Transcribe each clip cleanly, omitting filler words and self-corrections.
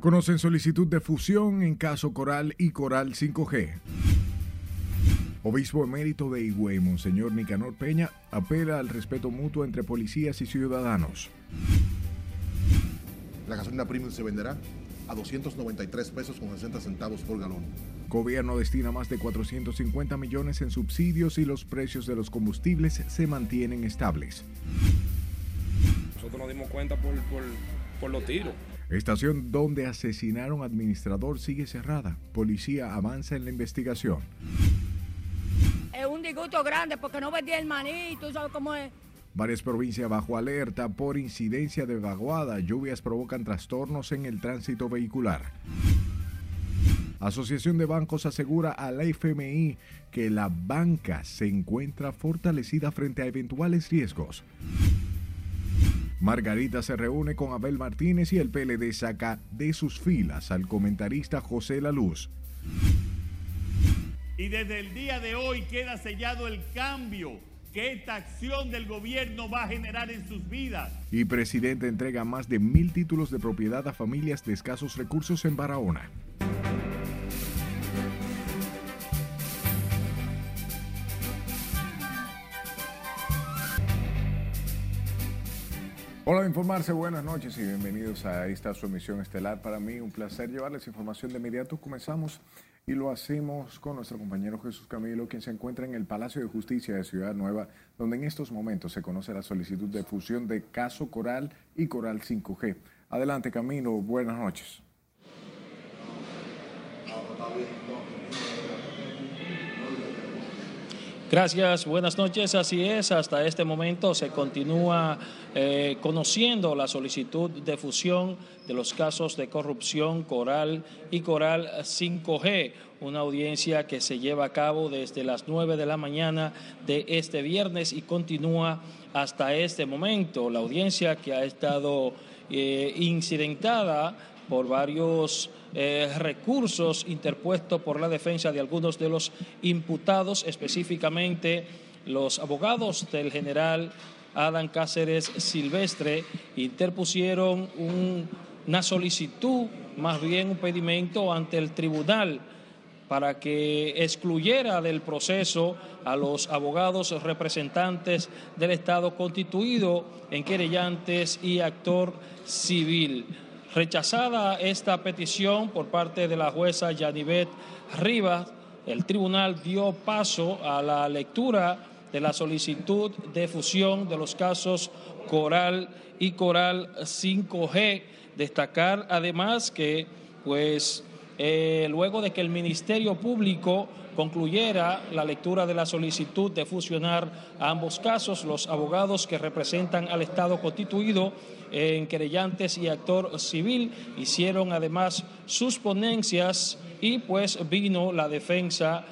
Conocen solicitud de fusión en caso Coral y Coral 5G. Obispo emérito de Higüey, Monseñor Nicanor Peña, apela al respeto mutuo entre policías y ciudadanos. La gasolina premium se venderá a $293.60 por galón. Gobierno destina más de 450 millones en subsidios y los precios de los combustibles se mantienen estables. Nosotros nos dimos cuenta por los tiros. Estación donde asesinaron administrador sigue cerrada. Policía avanza en la investigación. Es un disgusto grande porque no vendí el maní, tú sabes cómo es. Varias provincias bajo alerta por incidencia de vaguada. Lluvias provocan trastornos en el tránsito vehicular. Asociación de Bancos asegura a la FMI que la banca se encuentra fortalecida frente a eventuales riesgos. Margarita se reúne con Abel Martínez y el PLD saca de sus filas al comentarista José La Luz. Y desde el día de hoy queda sellado el cambio que esta acción del gobierno va a generar en sus vidas. Y presidente entrega más de 1,000 títulos de propiedad a familias de escasos recursos en Barahona. Hola, Informarse, buenas noches y bienvenidos a esta su emisión estelar. Para mí un placer llevarles información de inmediato. Comenzamos y lo hacemos con nuestro compañero Jesús Camilo, quien se encuentra en el Palacio de Justicia de Ciudad Nueva, donde en estos momentos se conoce la solicitud de fusión de Caso Coral y Coral 5G. Adelante, Camilo, buenas noches. Gracias, buenas noches. Así es, hasta este momento se continúa conociendo la solicitud de fusión de los casos de corrupción Coral y Coral 5G, una audiencia que se lleva a cabo desde las 9 de la mañana de este viernes y continúa hasta este momento. La audiencia que ha estado incidentada por varios recursos interpuestos por la defensa de algunos de los imputados, específicamente los abogados del general Adán Cáceres Silvestre, interpusieron una solicitud, más bien un pedimento ante el tribunal para que excluyera del proceso a los abogados representantes del Estado constituido en querellantes y actor civil. Rechazada esta petición por parte de la jueza Janibet Rivas, el tribunal dio paso a la lectura de la solicitud de fusión de los casos Coral y Coral 5G. Destacar además que, luego de que el Ministerio Público concluyera la lectura de la solicitud de fusionar ambos casos, los abogados que representan al Estado constituido en querellantes y actor civil hicieron además sus ponencias y vino la defensa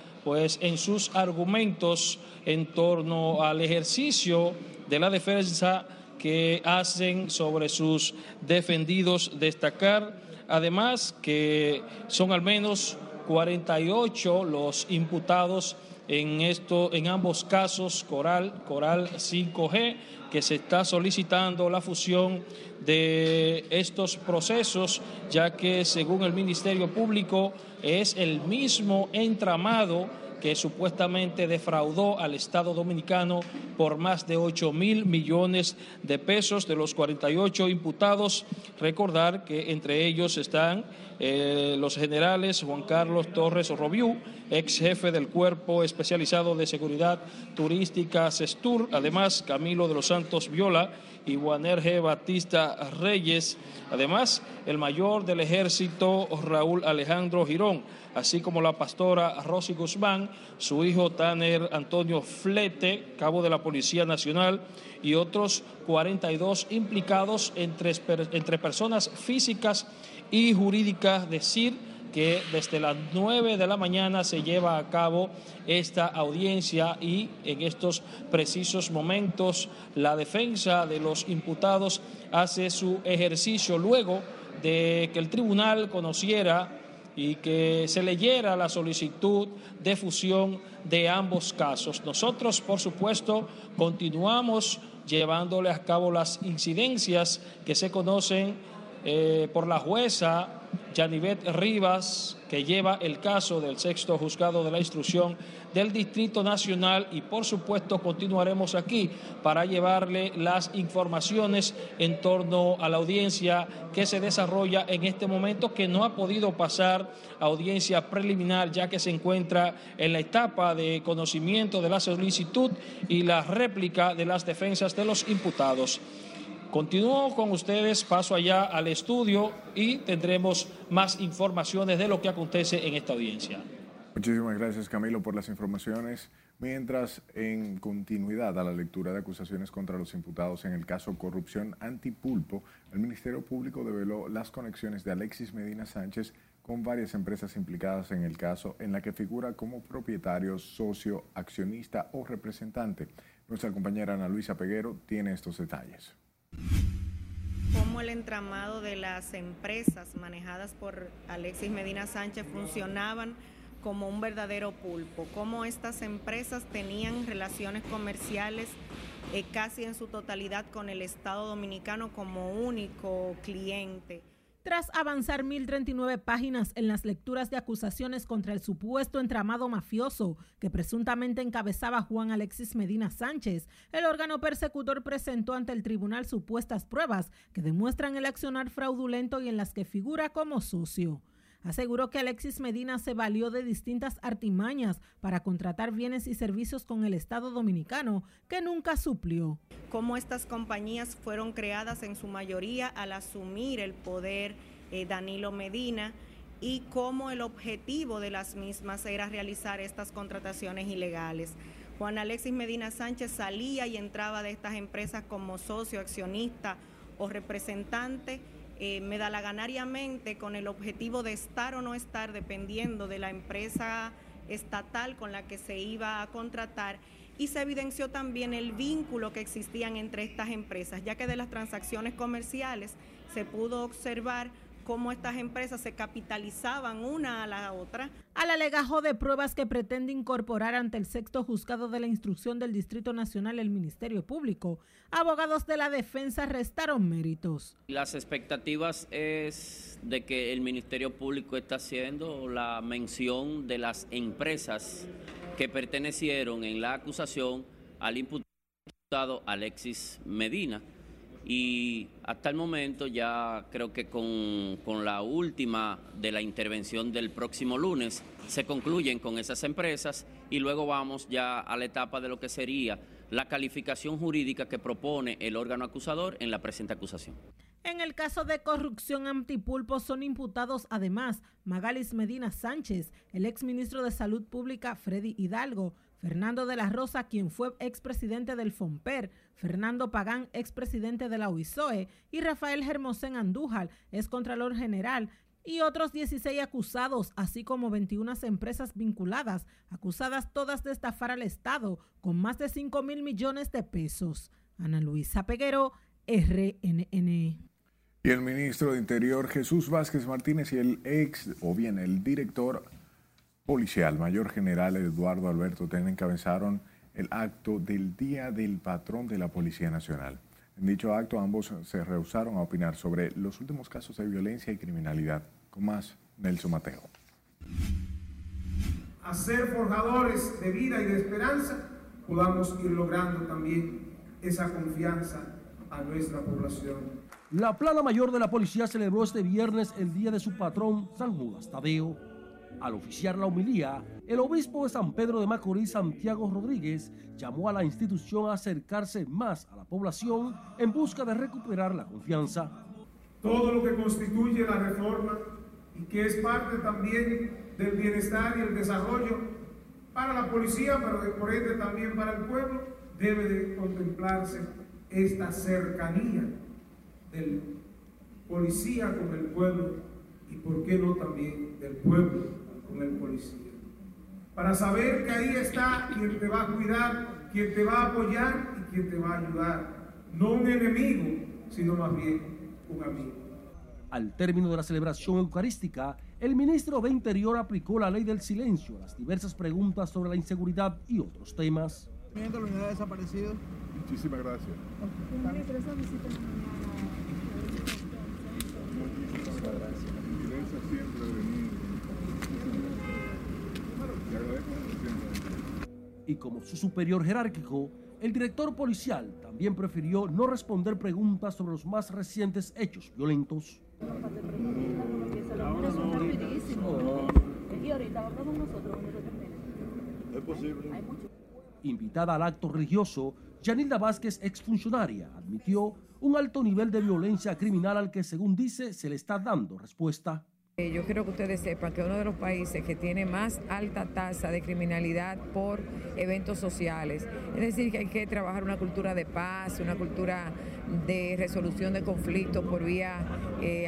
en sus argumentos en torno al ejercicio de la defensa que hacen sobre sus defendidos. Destacar además que son al menos 48 los imputados en ambos casos, Coral 5G, que se está solicitando la fusión de estos procesos, ya que según el Ministerio Público es el mismo entramado que supuestamente defraudó al Estado dominicano por más de 8,000 millones de pesos de los 48 imputados. Recordar que entre ellos están los generales Juan Carlos Torres Robiou, ex jefe del Cuerpo Especializado de Seguridad Turística Sestur, además Camilo de los Santos Viola y Juanerge Batista Reyes, además el mayor del Ejército Raúl Alejandro Girón, así como la pastora Rosy Guzmán, su hijo Tanner Antonio Flete, cabo de la Policía Nacional, y otros 42 implicados entre personas físicas y jurídicas. Decir que desde las 9 de la mañana se lleva a cabo esta audiencia y en estos precisos momentos la defensa de los imputados hace su ejercicio luego de que el tribunal conociera y que se leyera la solicitud de fusión de ambos casos. Nosotros, por supuesto, continuamos llevándole a cabo las incidencias que se conocen por la jueza Janibet Rivas, que lleva el caso del sexto juzgado de la instrucción del Distrito Nacional, y por supuesto continuaremos aquí para llevarle las informaciones en torno a la audiencia que se desarrolla en este momento, que no ha podido pasar a audiencia preliminar ya que se encuentra en la etapa de conocimiento de la solicitud y la réplica de las defensas de los imputados. Continúo con ustedes, paso allá al estudio y tendremos más informaciones de lo que acontece en esta audiencia. Muchísimas gracias, Camilo, por las informaciones. Mientras, en continuidad a la lectura de acusaciones contra los imputados en el caso Corrupción Antipulpo, el Ministerio Público develó las conexiones de Alexis Medina Sánchez con varias empresas implicadas en el caso, en la que figura como propietario, socio, accionista o representante. Nuestra compañera Ana Luisa Peguero tiene estos detalles. Cómo el entramado de las empresas manejadas por Alexis Medina Sánchez funcionaban como un verdadero pulpo, cómo estas empresas tenían relaciones comerciales casi en su totalidad con el Estado Dominicano como único cliente. Tras avanzar 1.039 páginas en las lecturas de acusaciones contra el supuesto entramado mafioso que presuntamente encabezaba Juan Alexis Medina Sánchez, el órgano persecutor presentó ante el tribunal supuestas pruebas que demuestran el accionar fraudulento y en las que figura como socio. Aseguró que Alexis Medina se valió de distintas artimañas para contratar bienes y servicios con el Estado Dominicano, que nunca suplió. Cómo estas compañías fueron creadas en su mayoría al asumir el poder Danilo Medina, y cómo el objetivo de las mismas era realizar estas contrataciones ilegales. Juan Alexis Medina Sánchez salía y entraba de estas empresas como socio, accionista o representante, medalaganariamente, con el objetivo de estar o no estar dependiendo de la empresa estatal con la que se iba a contratar, y se evidenció también el vínculo que existían entre estas empresas, ya que de las transacciones comerciales se pudo observar cómo estas empresas se capitalizaban una a la otra. Al alegajo de pruebas que pretende incorporar ante el sexto juzgado de la instrucción del Distrito Nacional el Ministerio Público, abogados de la defensa restaron méritos. Las expectativas es de que el Ministerio Público está haciendo la mención de las empresas que pertenecieron en la acusación al imputado Alexis Medina. Y hasta el momento, ya creo que con la última de la intervención del próximo lunes, se concluyen con esas empresas y luego vamos ya a la etapa de lo que sería la calificación jurídica que propone el órgano acusador en la presente acusación. En el caso de Corrupción Antipulpo son imputados además Magalys Medina Sánchez, el exministro de Salud Pública Freddy Hidalgo, Fernando de la Rosa, quien fue expresidente del Fomper, Fernando Pagán, expresidente de la UISOE, y Rafael Germosén Andújal, excontralor general, y otros 16 acusados, así como 21 empresas vinculadas, acusadas todas de estafar al Estado con más de 5.000 millones de pesos. Ana Luisa Peguero, RNN. Y el ministro de Interior, Jesús Vázquez Martínez, y el director policial, mayor general Eduardo Alberto Tena, encabezaron el acto del Día del Patrón de la Policía Nacional. En dicho acto, ambos se rehusaron a opinar sobre los últimos casos de violencia y criminalidad. Con más, Nelson Mateo. A ser forjadores de vida y de esperanza, podamos ir logrando también esa confianza a nuestra población. La plana mayor de la policía celebró este viernes el día de su patrón, San Judas Tadeo. Al oficiar la homilía, el obispo de San Pedro de Macorís, Santiago Rodríguez, llamó a la institución a acercarse más a la población en busca de recuperar la confianza. Todo lo que constituye la reforma y que es parte también del bienestar y el desarrollo para la policía, pero por ende también para el pueblo, debe de contemplarse esta cercanía del policía con el pueblo y, por qué no, también del pueblo con el policía, para saber que ahí está quien te va a cuidar, quien te va a apoyar y quien te va a ayudar. No un enemigo, sino más bien un amigo. Al término de la celebración eucarística, el ministro de Interior aplicó la ley del silencio a las diversas preguntas sobre la inseguridad y otros temas. ¿Mientras la unidad de desaparecidos? Muchísimas gracias. y como su superior jerárquico, el director policial también prefirió no responder preguntas sobre los más recientes hechos violentos. Invitada al acto religioso, Yanilda Vázquez, exfuncionaria, admitió un alto nivel de violencia criminal al que, según dice, se le está dando respuesta. Yo quiero que ustedes sepan que uno de los países que tiene más alta tasa de criminalidad por eventos sociales, es decir, que hay que trabajar una cultura de paz, una cultura de resolución de conflictos por vías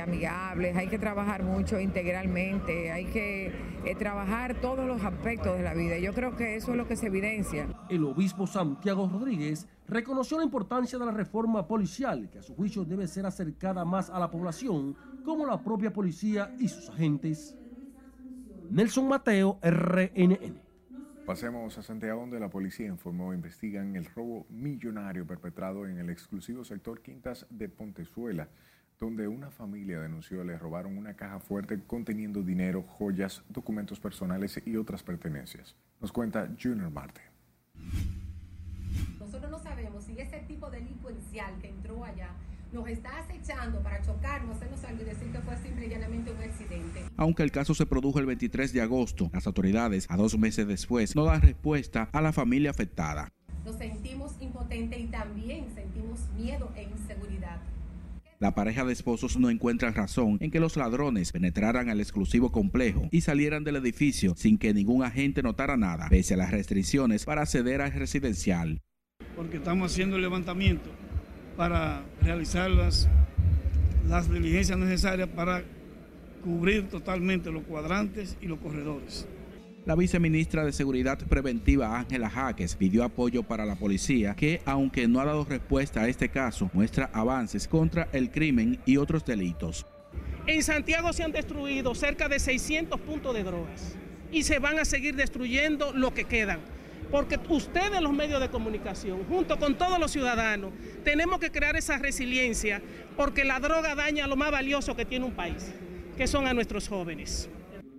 amigables, hay que trabajar mucho integralmente, hay que trabajar todos los aspectos de la vida. Yo creo que eso es lo que se evidencia. El obispo Santiago Rodríguez reconoció la importancia de la reforma policial, que a su juicio debe ser acercada más a la población, como la propia policía y sus agentes. Nelson Mateo, RNN. Pasemos a Santiago, donde la policía informó que investigan el robo millonario perpetrado en el exclusivo sector Quintas de Pontezuela, donde una familia denunció le robaron una caja fuerte conteniendo dinero, joyas, documentos personales y otras pertenencias. Nos cuenta Junior Marte. Nosotros no sabemos si ese tipo delincuencial que entró allá nos está acechando para chocarnos, hacernos algo y decir que fue simple y llanamente un accidente. Aunque el caso se produjo el 23 de agosto, las autoridades, a 2 meses después, no dan respuesta a la familia afectada. Nos sentimos impotentes y también sentimos miedo e inseguridad. La pareja de esposos no encuentra razón en que los ladrones penetraran al exclusivo complejo y salieran del edificio sin que ningún agente notara nada, pese a las restricciones para acceder al residencial. Porque estamos haciendo el levantamiento para realizar las diligencias necesarias para cubrir totalmente los cuadrantes y los corredores. La viceministra de Seguridad Preventiva, Ángela Jaques, pidió apoyo para la policía que, aunque no ha dado respuesta a este caso, muestra avances contra el crimen y otros delitos. En Santiago se han destruido cerca de 600 puntos de drogas y se van a seguir destruyendo lo que quedan. Porque ustedes, los medios de comunicación, junto con todos los ciudadanos, tenemos que crear esa resiliencia, porque la droga daña lo más valioso que tiene un país, que son a nuestros jóvenes.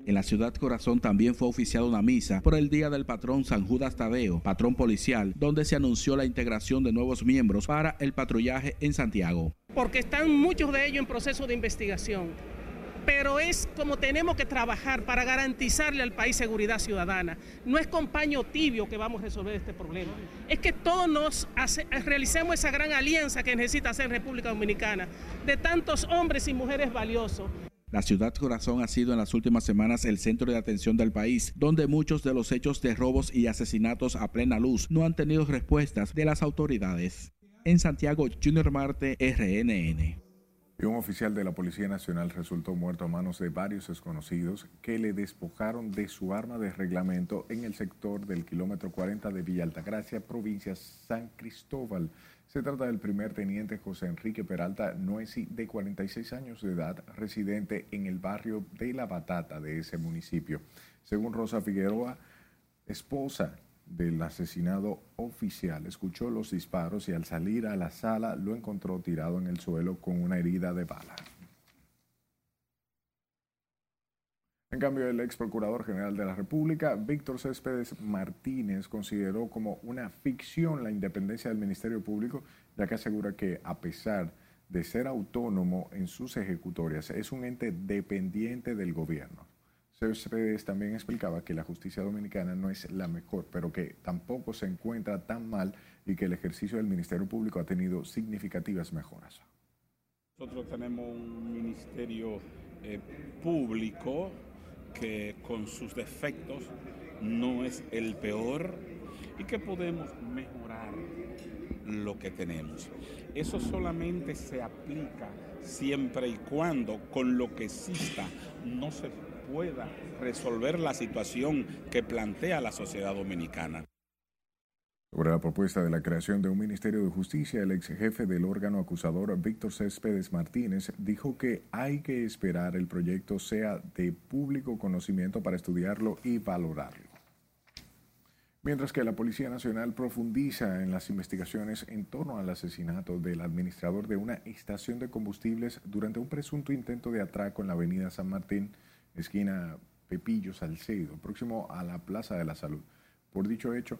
En la ciudad Corazón también fue oficiada una misa por el Día del Patrón San Judas Tadeo, patrón policial, donde se anunció la integración de nuevos miembros para el patrullaje en Santiago. Porque están muchos de ellos en proceso de investigación, pero es como tenemos que trabajar para garantizarle al país seguridad ciudadana. No es con paño tibio que vamos a resolver este problema. Es que todos realicemos esa gran alianza que necesita hacer República Dominicana, de tantos hombres y mujeres valiosos. La ciudad Corazón ha sido en las últimas semanas el centro de atención del país, donde muchos de los hechos de robos y asesinatos a plena luz no han tenido respuestas de las autoridades. En Santiago, Junior Marte, RNN. Y un oficial de la Policía Nacional resultó muerto a manos de varios desconocidos que le despojaron de su arma de reglamento en el sector del kilómetro 40 de Villa Altagracia, provincia San Cristóbal. Se trata del primer teniente José Enrique Peralta Noesi, de 46 años de edad, residente en el barrio de La Batata de ese municipio. Según Rosa Figueroa, esposa del asesinado oficial, escuchó los disparos y al salir a la sala lo encontró tirado en el suelo con una herida de bala. En cambio, el ex procurador general de la República, Víctor Céspedes Martínez, consideró como una ficción la independencia del Ministerio Público, ya que asegura que, a pesar de ser autónomo en sus ejecutorias, es un ente dependiente del gobierno. Céspedes también explicaba que la justicia dominicana no es la mejor, pero que tampoco se encuentra tan mal y que el ejercicio del Ministerio Público ha tenido significativas mejoras. Nosotros tenemos un ministerio público que con sus defectos no es el peor y que podemos mejorar lo que tenemos. Eso solamente se aplica siempre y cuando con lo que exista no se pueda resolver la situación que plantea la sociedad dominicana. Sobre la propuesta de la creación de un Ministerio de Justicia, el ex jefe del órgano acusador, Víctor Céspedes Martínez, dijo que hay que esperar el proyecto sea de público conocimiento para estudiarlo y valorarlo. Mientras que la Policía Nacional profundiza en las investigaciones en torno al asesinato del administrador de una estación de combustibles durante un presunto intento de atraco en la avenida San Martín, esquina Pepillo Salcedo, próximo a la Plaza de la Salud. Por dicho hecho,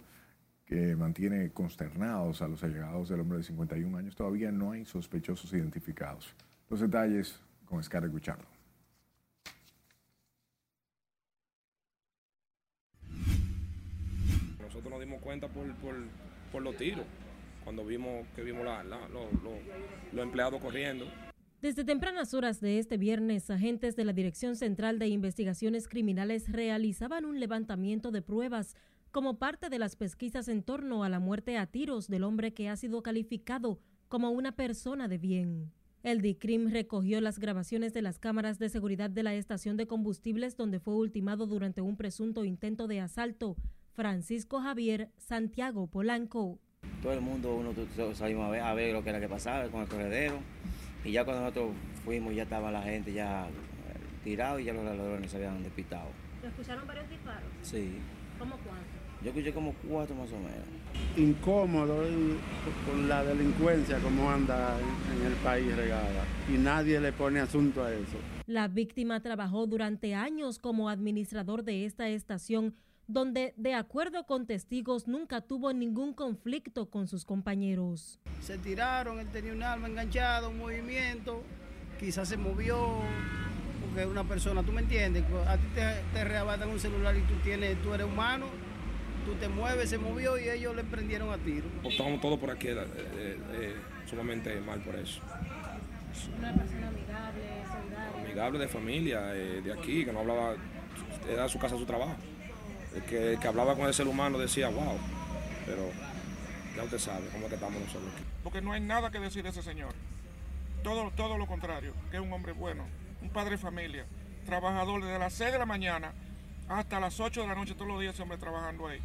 que mantiene consternados a los allegados del hombre de 51 años. Todavía no hay sospechosos identificados. Los detalles con Scarlett Guichardo. Nosotros nos dimos cuenta por los tiros, cuando vimos los empleados corriendo. Desde tempranas horas de este viernes, agentes de la Dirección Central de Investigaciones Criminales realizaban un levantamiento de pruebas como parte de las pesquisas en torno a la muerte a tiros del hombre que ha sido calificado como una persona de bien. El DICRIM recogió las grabaciones de las cámaras de seguridad de la estación de combustibles donde fue ultimado durante un presunto intento de asalto Francisco Javier Santiago Polanco. Todo el mundo, todos salimos a ver lo que era que pasaba con el corredero. Y ya cuando nosotros fuimos, ya estaba la gente ya tirado y ya los ladrones se habían despistado. ¿Lo escucharon varios disparos? Sí. ¿Cómo cuánto? Yo escuché como 4 más o menos. Incómodo con la delincuencia como anda en el país regada. Y nadie le pone asunto a eso. La víctima trabajó durante años como administrador de esta estación, donde, de acuerdo con testigos, nunca tuvo ningún conflicto con sus compañeros. Se tiraron, él tenía un arma enganchada, un movimiento, quizás se movió, porque una persona, ¿tú me entiendes? A ti te reabatan un celular y tú eres humano, tú te mueves, se movió y ellos le prendieron a tiro. Estamos todos por aquí, sumamente mal por eso. Una persona amigable, solidaria. Amigable de familia, de aquí, que no hablaba, era su casa, su trabajo. El que hablaba con el ser humano decía, wow, pero ya usted sabe cómo es que estamos nosotros aquí. Porque no hay nada que decir de ese señor, todo lo contrario, que es un hombre bueno, un padre de familia, trabajador desde las 6 de la mañana hasta las 8 de la noche, todos los días ese hombre trabajando ahí.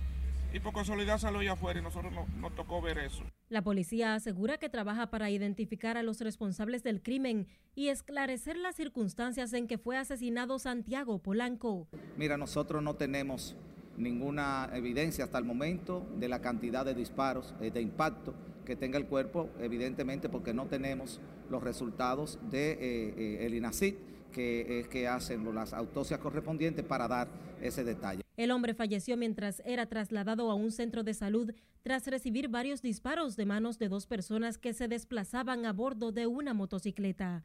Y por casualidad salió allá afuera y nosotros nos tocó ver eso. La policía asegura que trabaja para identificar a los responsables del crimen y esclarecer las circunstancias en que fue asesinado Santiago Polanco. Mira, nosotros no tenemos ninguna evidencia hasta el momento de la cantidad de disparos, de impacto que tenga el cuerpo, evidentemente porque no tenemos los resultados del INACID, que hacen las autopsias correspondientes para dar ese detalle. El hombre falleció mientras era trasladado a un centro de salud tras recibir varios disparos de manos de dos personas que se desplazaban a bordo de una motocicleta.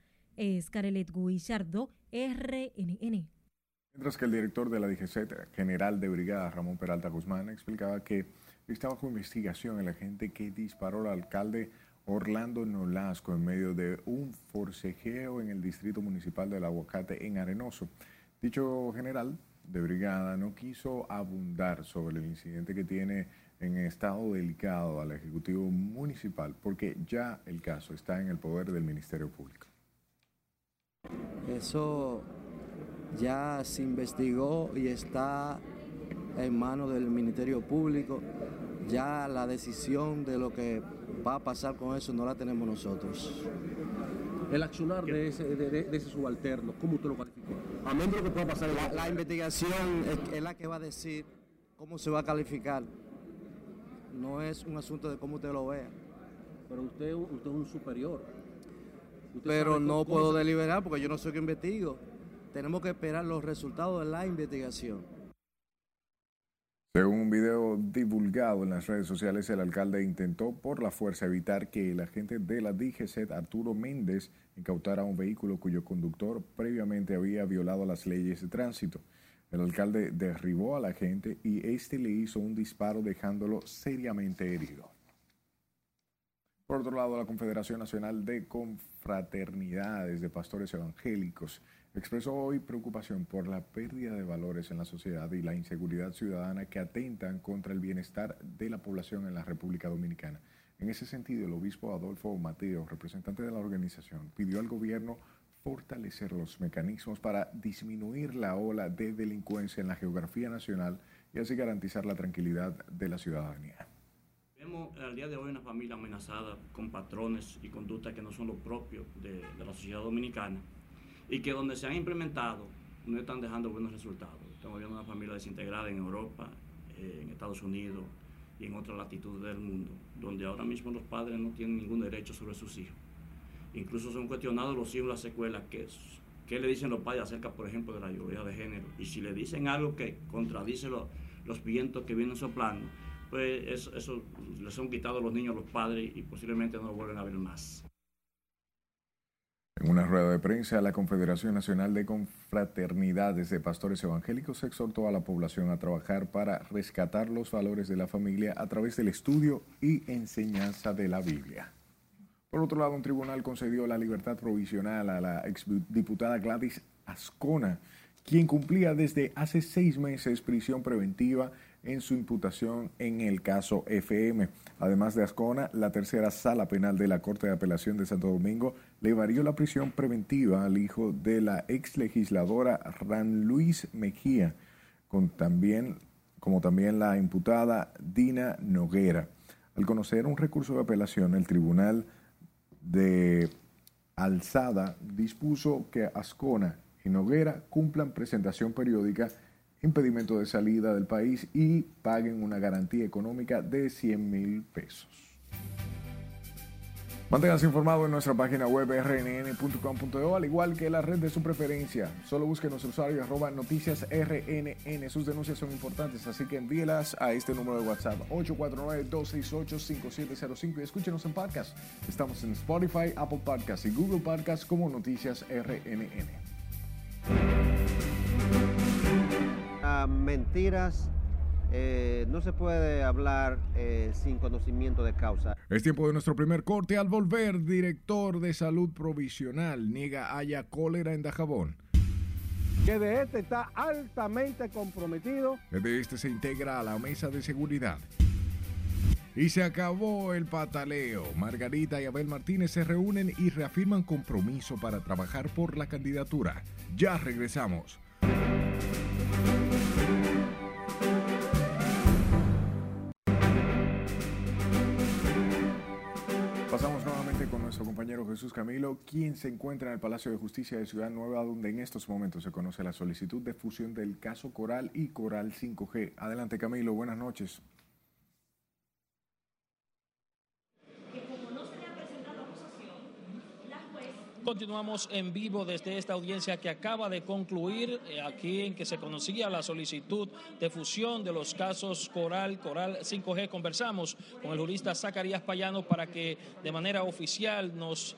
Scarlett Guichardo, RNN. Mientras que el director de la DGZ, general de brigada Ramón Peralta Guzmán, explicaba que estaba bajo investigación el agente que disparó al alcalde Orlando Nolasco en medio de un forcejeo en el distrito municipal del Aguacate en Arenoso. Dicho general de brigada no quiso abundar sobre el incidente que tiene en estado delicado al Ejecutivo Municipal porque ya el caso está en el poder del Ministerio Público. Eso ya se investigó y está en manos del Ministerio Público. Ya la decisión de lo que va a pasar con eso no la tenemos nosotros. El accionar de ese subalterno, ¿cómo usted lo calificó? A menos de que pueda pasar. La investigación es la que va a decir cómo se va a calificar. No es un asunto de cómo usted lo vea. Pero usted es un superior. Pero no puedo deliberar porque yo no soy quien investigo. Tenemos que esperar los resultados de la investigación. Según un video divulgado en las redes sociales, el alcalde intentó por la fuerza evitar que el agente de la DGZ, Arturo Méndez, incautara un vehículo cuyo conductor previamente había violado las leyes de tránsito. El alcalde derribó al agente y este le hizo un disparo dejándolo seriamente herido. Por otro lado, la Confederación Nacional de Confraternidades de Pastores Evangélicos expresó hoy preocupación por la pérdida de valores en la sociedad y la inseguridad ciudadana que atentan contra el bienestar de la población en la República Dominicana. En ese sentido, el obispo Adolfo Mateo, representante de la organización, pidió al gobierno fortalecer los mecanismos para disminuir la ola de delincuencia en la geografía nacional y así garantizar la tranquilidad de la ciudadanía. Vemos al día de hoy una familia amenazada con patrones y conductas que no son lo propio de la sociedad dominicana, y que donde se han implementado no están dejando buenos resultados. Estamos viendo una familia desintegrada en Europa, en Estados Unidos y en otras latitudes del mundo, donde ahora mismo los padres no tienen ningún derecho sobre sus hijos. Incluso son cuestionados los hijos en las secuelas, que le dicen los padres acerca, por ejemplo, de la violencia de género. Y si le dicen algo que contradice los vientos que vienen soplando, pues eso les han quitado a los niños, los padres, y posiblemente no lo vuelven a ver más. En una rueda de prensa, la Confederación Nacional de Confraternidades de Pastores Evangélicos exhortó a la población a trabajar para rescatar los valores de la familia a través del estudio y enseñanza de la Biblia. Por otro lado, un tribunal concedió la libertad provisional a la exdiputada Gladys Ascona, quien cumplía desde hace 6 meses prisión preventiva en su imputación en el caso FM. Además de Ascona, la tercera sala penal de la Corte de Apelación de Santo Domingo le varió la prisión preventiva al hijo de la exlegisladora Ranluis Mejía, como también la imputada Dina Noguera. Al conocer un recurso de apelación, el tribunal de alzada dispuso que Ascona y Noguera cumplan presentación periódica, impedimento de salida del país y paguen una garantía económica de 100.000 pesos. Manténgase informado en nuestra página web rnn.com.do, al igual que la red de su preferencia. Solo busque nuestro usuario @noticiasrnn. Sus denuncias son importantes, así que envíelas a este número de WhatsApp 849-268-5705 y escúchenos en podcast. Estamos en Spotify, Apple Podcasts y Google Podcasts como Noticias RNN. Mentiras. No se puede hablar sin conocimiento de causa. Es tiempo de nuestro primer corte. Al volver, director de salud provisional niega haya cólera en Dajabón. Que de este está altamente comprometido. De este se integra a la mesa de seguridad. Y se acabó el pataleo. Margarita y Abel Martínez se reúnen y reafirman compromiso para trabajar por la candidatura. Ya regresamos. Compañero Jesús Camilo, quien se encuentra en el Palacio de Justicia de Ciudad Nueva, donde en estos momentos se conoce la solicitud de fusión del caso Coral y Coral 5G. Adelante, Camilo, buenas noches. Continuamos en vivo desde esta audiencia que acaba de concluir, aquí en que se conocía la solicitud de fusión de los casos Coral, Coral 5G. Conversamos con el jurista Zacarías Payano para que de manera oficial nos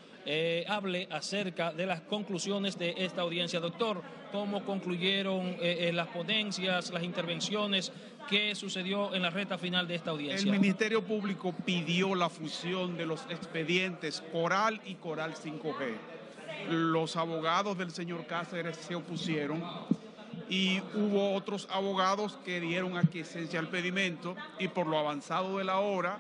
hable acerca de las conclusiones de esta audiencia. Doctor, ¿cómo concluyeron las ponencias, las intervenciones? ¿Qué sucedió en la recta final de esta audiencia? El Ministerio Público pidió la fusión de los expedientes Coral y Coral 5G. Los abogados del señor Cáceres se opusieron y hubo otros abogados que dieron aquiescencia al pedimento, y por lo avanzado de la hora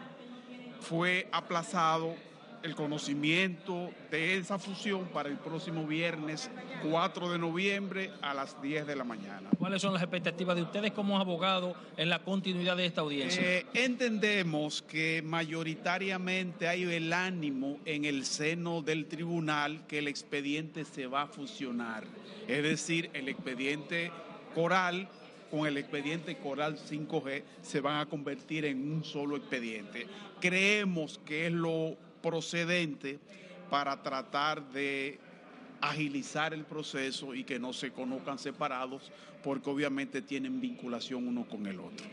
fue aplazado el conocimiento de esa fusión para el próximo viernes 4 de noviembre a las 10 de la mañana. ¿Cuáles son las expectativas de ustedes como abogados en la continuidad de esta audiencia? Entendemos que mayoritariamente hay el ánimo en el seno del tribunal que el expediente se va a fusionar. Es decir, el expediente Coral con el expediente Coral 5G se van a convertir en un solo expediente. Creemos que es lo procedente para tratar de agilizar el proceso y que no se conozcan separados, porque obviamente tienen vinculación uno con el otro.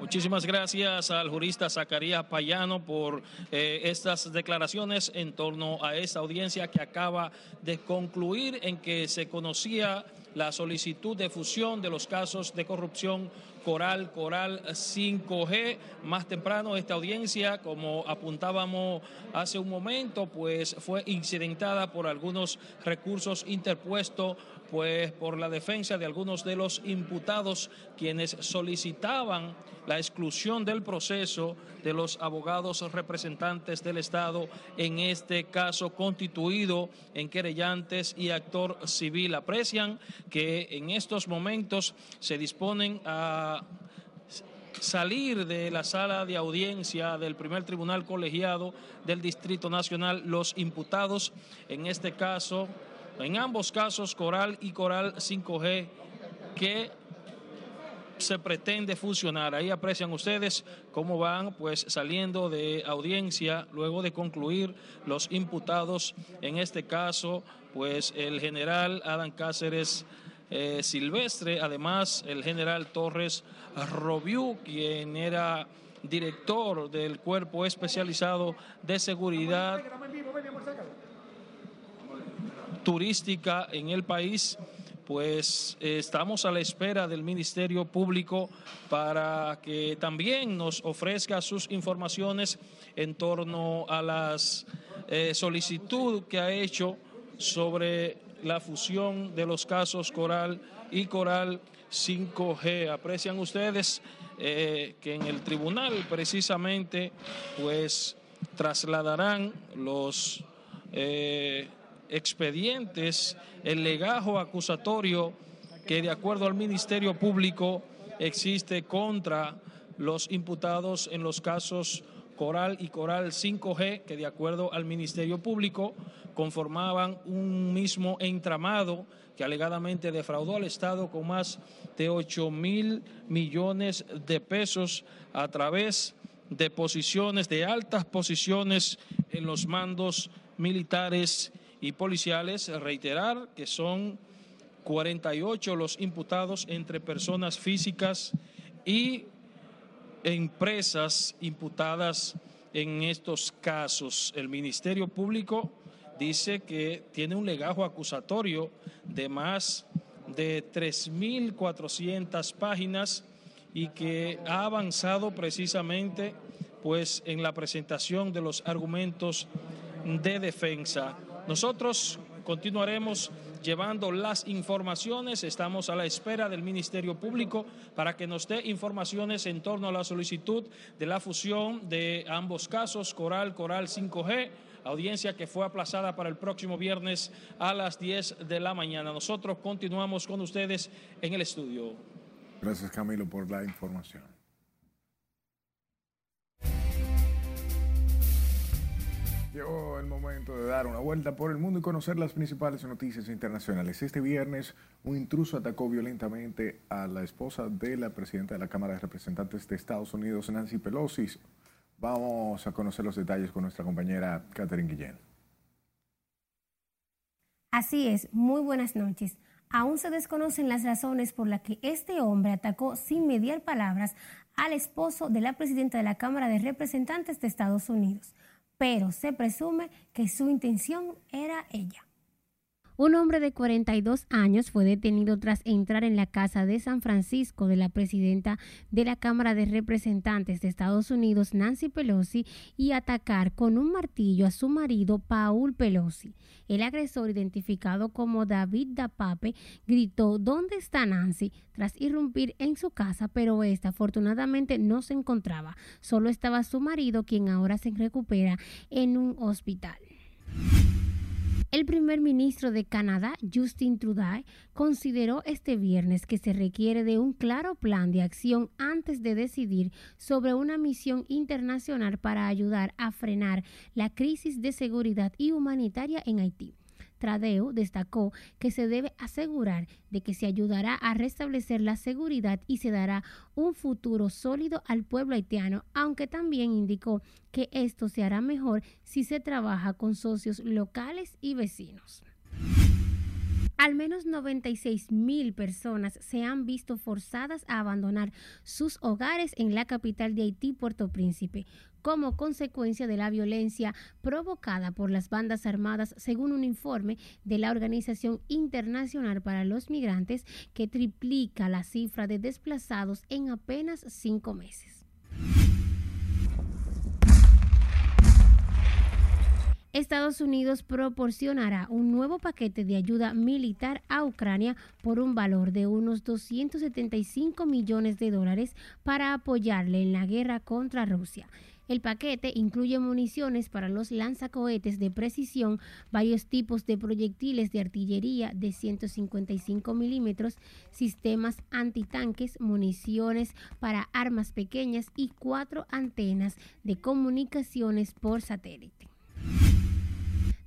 Muchísimas gracias al jurista Zacarías Payano por estas declaraciones en torno a esta audiencia que acaba de concluir, en que se conocía la solicitud de fusión de los casos de corrupción Coral, Coral 5G. Más temprano esta audiencia, como apuntábamos hace un momento, pues fue incidentada por algunos recursos interpuestos pues por la defensa de algunos de los imputados, quienes solicitaban la exclusión del proceso de los abogados representantes del Estado, en este caso constituido en querellantes y actor civil. Aprecian que en estos momentos se disponen a salir de la sala de audiencia del primer tribunal colegiado del Distrito Nacional los imputados, en este caso, en ambos casos, Coral y Coral 5G, que se pretende fusionar. Ahí aprecian ustedes cómo van pues saliendo de audiencia luego de concluir los imputados, en este caso pues el general Adán Cáceres Silvestre, además el general Torres Robiou, quien era director del Cuerpo Especializado de Seguridad Turística en el país, pues estamos a la espera del Ministerio Público para que también nos ofrezca sus informaciones en torno a las solicitud que ha hecho sobre la fusión de los casos Coral y Coral 5G. Aprecian ustedes que en el tribunal precisamente pues trasladarán los expedientes, el legajo acusatorio que de acuerdo al Ministerio Público existe contra los imputados en los casos Coral y Coral 5G, que de acuerdo al Ministerio Público conformaban un mismo entramado que alegadamente defraudó al Estado con más de 8.000 millones de pesos a través de posiciones, de altas posiciones en los mandos militares y policiales. Reiterar que son 48 los imputados entre personas físicas y empresas imputadas en estos casos. El Ministerio Público dice que tiene un legajo acusatorio de más de 3.400 páginas y que ha avanzado precisamente pues en la presentación de los argumentos de defensa. Nosotros continuaremos llevando las informaciones, estamos a la espera del Ministerio Público para que nos dé informaciones en torno a la solicitud de la fusión de ambos casos, Coral, Coral 5G, audiencia que fue aplazada para el próximo viernes a las 10 de la mañana. Nosotros continuamos con ustedes en el estudio. Gracias, Camilo, por la información. Llegó el momento de dar una vuelta por el mundo y conocer las principales noticias internacionales. Este viernes, un intruso atacó violentamente a la esposa de la presidenta de la Cámara de Representantes de Estados Unidos, Nancy Pelosi. Vamos a conocer los detalles con nuestra compañera Catherine Guillén. Así es, muy buenas noches. Aún se desconocen las razones por las que este hombre atacó sin mediar palabras al esposo de la presidenta de la Cámara de Representantes de Estados Unidos, pero se presume que su intención era ella. Un hombre de 42 años fue detenido tras entrar en la casa de San Francisco de la presidenta de la Cámara de Representantes de Estados Unidos, Nancy Pelosi, y atacar con un martillo a su marido, Paul Pelosi. El agresor, identificado como David Dapape, gritó «¿Dónde está Nancy?», tras irrumpir en su casa, pero esta afortunadamente no se encontraba. Solo estaba su marido, quien ahora se recupera en un hospital. El primer ministro de Canadá, Justin Trudeau, consideró este viernes que se requiere de un claro plan de acción antes de decidir sobre una misión internacional para ayudar a frenar la crisis de seguridad y humanitaria en Haití. Trudeau destacó que se debe asegurar de que se ayudará a restablecer la seguridad y se dará un futuro sólido al pueblo haitiano, aunque también indicó que esto se hará mejor si se trabaja con socios locales y vecinos. Al menos 96.000 personas se han visto forzadas a abandonar sus hogares en la capital de Haití, Puerto Príncipe, como consecuencia de la violencia provocada por las bandas armadas, según un informe de la Organización Internacional para los Migrantes, que triplica la cifra de desplazados en apenas 5 meses. Estados Unidos proporcionará un nuevo paquete de ayuda militar a Ucrania por un valor de unos $275 millones para apoyarle en la guerra contra Rusia. El paquete incluye municiones para los lanzacohetes de precisión, varios tipos de proyectiles de artillería de 155 milímetros, sistemas antitanques, municiones para armas pequeñas y 4 antenas de comunicaciones por satélite.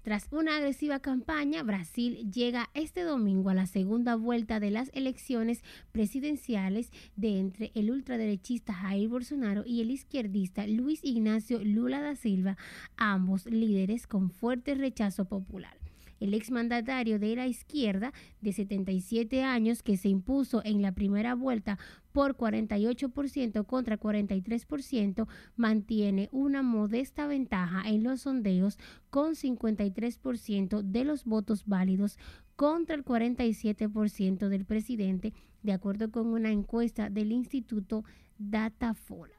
Tras una agresiva campaña, Brasil llega este domingo a la segunda vuelta de las elecciones presidenciales de entre el ultraderechista Jair Bolsonaro y el izquierdista Luis Ignacio Lula da Silva, ambos líderes con fuerte rechazo popular. el exmandatario de la izquierda de 77 años que se impuso en la primera vuelta por 48% contra 43%, mantiene una modesta ventaja en los sondeos con 53% de los votos válidos contra el 47% del presidente, de acuerdo con una encuesta del Instituto Datafola.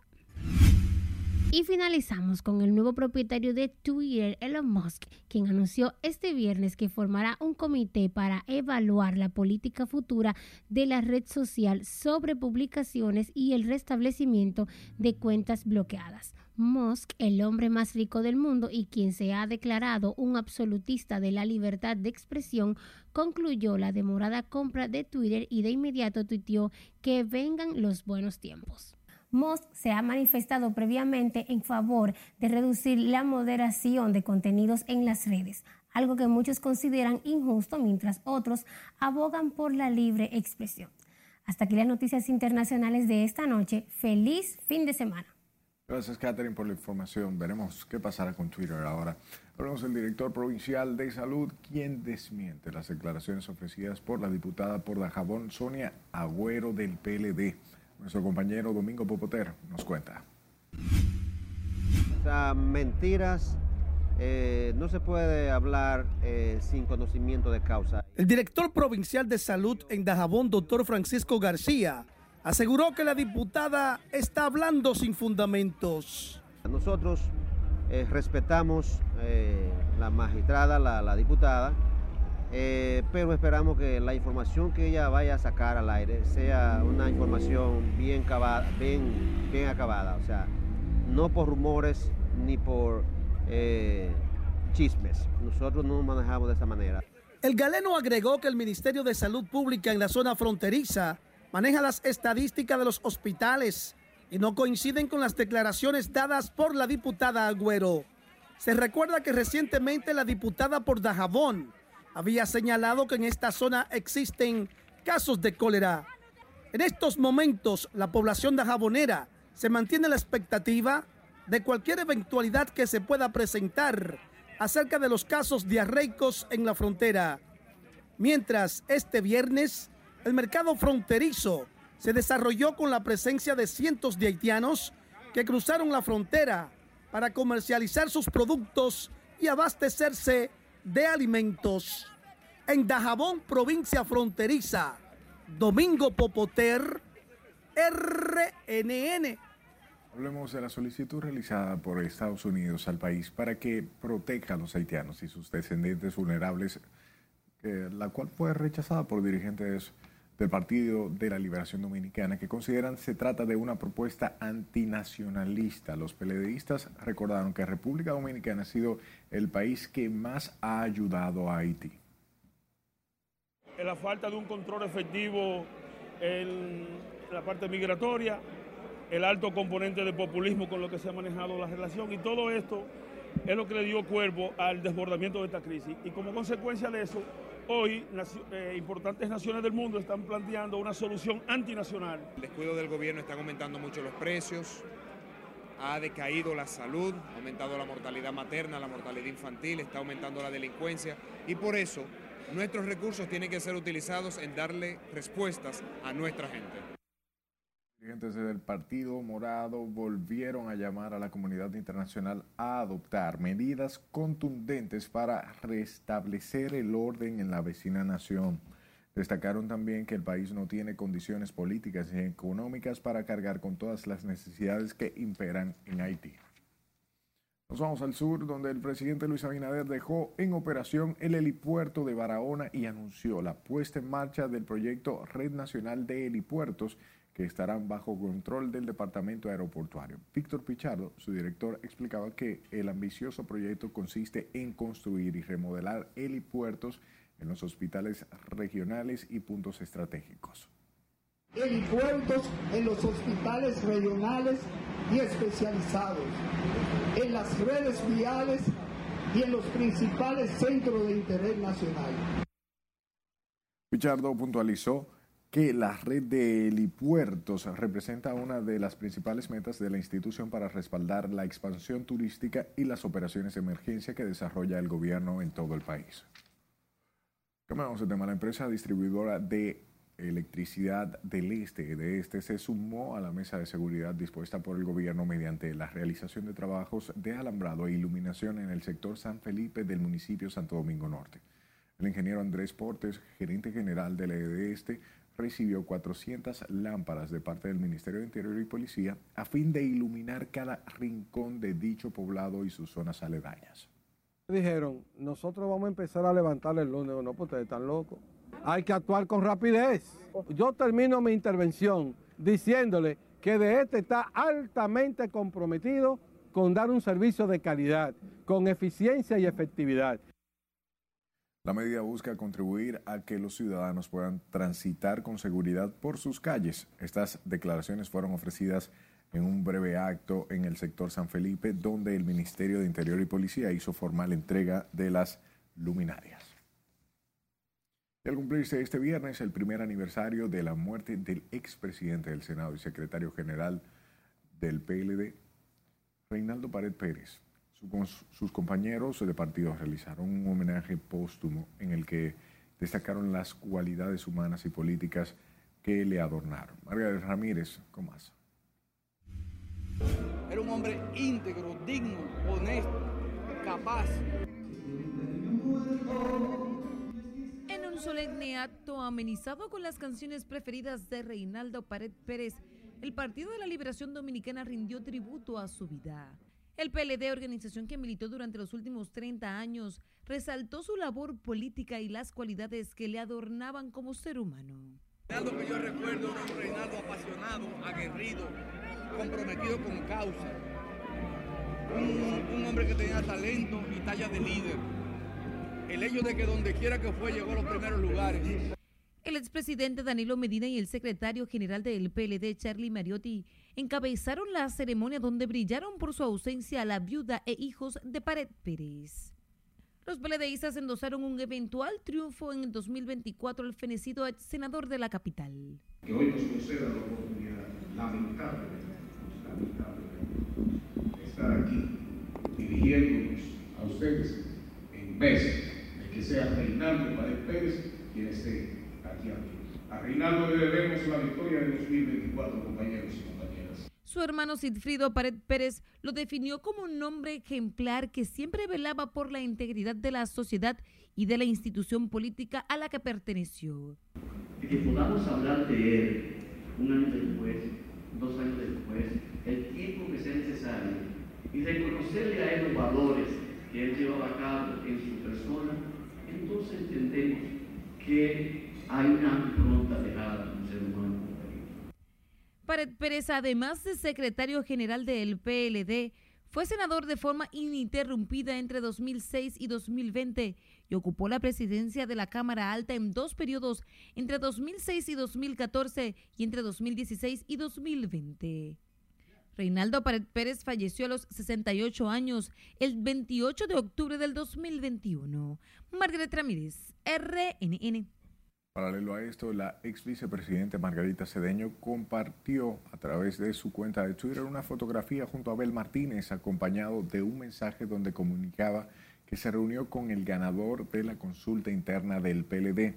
Y finalizamos con el nuevo propietario de Twitter, Elon Musk, quien anunció este viernes que formará un comité para evaluar la política futura de la red social sobre publicaciones y el restablecimiento de cuentas bloqueadas. Musk, el hombre más rico del mundo y quien se ha declarado un absolutista de la libertad de expresión, concluyó la demorada compra de Twitter y de inmediato tuiteó que vengan los buenos tiempos. Musk se ha manifestado previamente en favor de reducir la moderación de contenidos en las redes, algo que muchos consideran injusto mientras otros abogan por la libre expresión. Hasta aquí las noticias internacionales de esta noche. ¡Feliz fin de semana! Gracias, Catherine, por la información. Veremos qué pasará con Twitter ahora. Hablamos del director provincial de Salud, quien desmiente las declaraciones ofrecidas por la diputada por Dajabón, Sonia Agüero, del PLD. Nuestro compañero Domingo Popoter nos cuenta. Las mentiras no se puede hablar sin conocimiento de causa. El director provincial de salud en Dajabón, doctor Francisco García, aseguró que la diputada está hablando sin fundamentos. Nosotros respetamos la magistrada, la diputada, pero esperamos que la información que ella vaya a sacar al aire sea una información bien acabada, o sea, no por rumores ni por chismes. Nosotros no manejamos de esa manera. El galeno agregó que el Ministerio de Salud Pública en la zona fronteriza maneja las estadísticas de los hospitales y no coinciden con las declaraciones dadas por la diputada Agüero. Se recuerda que recientemente la diputada por Dajabón había señalado que en esta zona existen casos de cólera. En estos momentos, la población dajabonera se mantiene a la expectativa de cualquier eventualidad que se pueda presentar acerca de los casos diarreicos en la frontera. Mientras, este viernes, el mercado fronterizo se desarrolló con la presencia de cientos de haitianos que cruzaron la frontera para comercializar sus productos y abastecerse de alimentos. En Dajabón, provincia fronteriza, Domingo Popoter, RNN. Hablemos de la solicitud realizada por Estados Unidos al país para que proteja a los haitianos y sus descendientes vulnerables, la cual fue rechazada por dirigentes del Partido de la Liberación Dominicana, que consideran se trata de una propuesta antinacionalista. Los peledeístas recordaron que República Dominicana ha sido el país que más ha ayudado a Haití. La falta de un control efectivo en la parte migratoria, el alto componente de populismo con lo que se ha manejado la relación, y todo esto es lo que le dio cuerpo al desbordamiento de esta crisis. Y como consecuencia de eso, hoy importantes naciones del mundo están planteando una solución antinacional. El descuido del gobierno está aumentando mucho los precios, ha decaído la salud, ha aumentado la mortalidad materna, la mortalidad infantil, está aumentando la delincuencia, y por eso nuestros recursos tienen que ser utilizados en darle respuestas a nuestra gente. Dirigentes del Partido Morado volvieron a llamar a la comunidad internacional a adoptar medidas contundentes para restablecer el orden en la vecina nación. Destacaron también que el país no tiene condiciones políticas y económicas para cargar con todas las necesidades que imperan en Haití. Nos vamos al sur, donde el presidente Luis Abinader dejó en operación el helipuerto de Barahona y anunció la puesta en marcha del proyecto Red Nacional de Helipuertos, que estarán bajo control del Departamento Aeroportuario. Víctor Pichardo, su director, explicaba que el ambicioso proyecto consiste en construir y remodelar helipuertos en los hospitales regionales y puntos estratégicos. Helipuertos en los hospitales regionales y especializados, en las redes viales y en los principales centros de interés nacional. Pichardo puntualizó que la red de helipuertos representa una de las principales metas de la institución para respaldar la expansión turística y las operaciones de emergencia que desarrolla el gobierno en todo el país. Cambiamos de tema. La empresa distribuidora de electricidad del Este se sumó a la mesa de seguridad dispuesta por el gobierno mediante la realización de trabajos de alambrado e iluminación en el sector San Felipe del municipio Santo Domingo Norte. El ingeniero Andrés Portes, gerente general del EDESTE, recibió 400 lámparas de parte del Ministerio de Interior y Policía a fin de iluminar cada rincón de dicho poblado y sus zonas aledañas. Dijeron, nosotros vamos a empezar a levantar el lunes. No, pues ustedes están locos. Hay que actuar con rapidez. Yo termino mi intervención diciéndole que EDESTE está altamente comprometido con dar un servicio de calidad, con eficiencia y efectividad. La medida busca contribuir a que los ciudadanos puedan transitar con seguridad por sus calles. Estas declaraciones fueron ofrecidas en un breve acto en el sector San Felipe, donde el Ministerio de Interior y Policía hizo formal entrega de las luminarias. Y al cumplirse este viernes el primer aniversario de la muerte del expresidente del Senado y secretario general del PLD, Reinaldo Pared Pérez, sus compañeros de partido realizaron un homenaje póstumo en el que destacaron las cualidades humanas y políticas que le adornaron. Margarita Ramírez, con más. Era un hombre íntegro, digno, honesto, capaz. En un solemne acto amenizado con las canciones preferidas de Reinaldo Pared Pérez, el Partido de la Liberación Dominicana rindió tributo a su vida. El PLD, organización que militó durante los últimos 30 años, resaltó su labor política y las cualidades que le adornaban como ser humano. Reinaldo, que yo recuerdo, era un Reinaldo apasionado, aguerrido, comprometido con causa. Un hombre que tenía talento y talla de líder. El hecho de que donde quiera que fue, llegó a los primeros lugares. El expresidente Danilo Medina y el secretario general del PLD, Charlie Mariotti, encabezaron la ceremonia donde brillaron por su ausencia la viuda e hijos de Pared Pérez. Los PLDistas endosaron un eventual triunfo en el 2024 al fenecido ex senador de la capital. Que hoy nos conceda la oportunidad, lamentablemente, de estar aquí dirigiéndonos a ustedes en vez de que sea Reinaldo Pared Pérez quien esté aquí a Reinaldo le debemos la victoria de 2024, compañeros. Su hermano Sigfrido Pared Pérez lo definió como un hombre ejemplar que siempre velaba por la integridad de la sociedad y de la institución política a la que perteneció. Que podamos hablar de él un año después, 2 años después, el tiempo que sea necesario y reconocerle a él los valores que él llevaba a cabo en su persona, entonces entendemos que hay una pronta llegada de un ser humano. Pared Pérez, además de secretario general del PLD, fue senador de forma ininterrumpida entre 2006 y 2020 y ocupó la presidencia de la Cámara Alta en 2 periodos, entre 2006 y 2014 y entre 2016 y 2020. Reinaldo Pared Pérez falleció a los 68 años el 28 de octubre del 2021. Margarita Ramírez, RNN. Paralelo a esto, la ex vicepresidenta Margarita Cedeño compartió a través de su cuenta de Twitter una fotografía junto a Abel Martínez acompañado de un mensaje donde comunicaba que se reunió con el ganador de la consulta interna del PLD.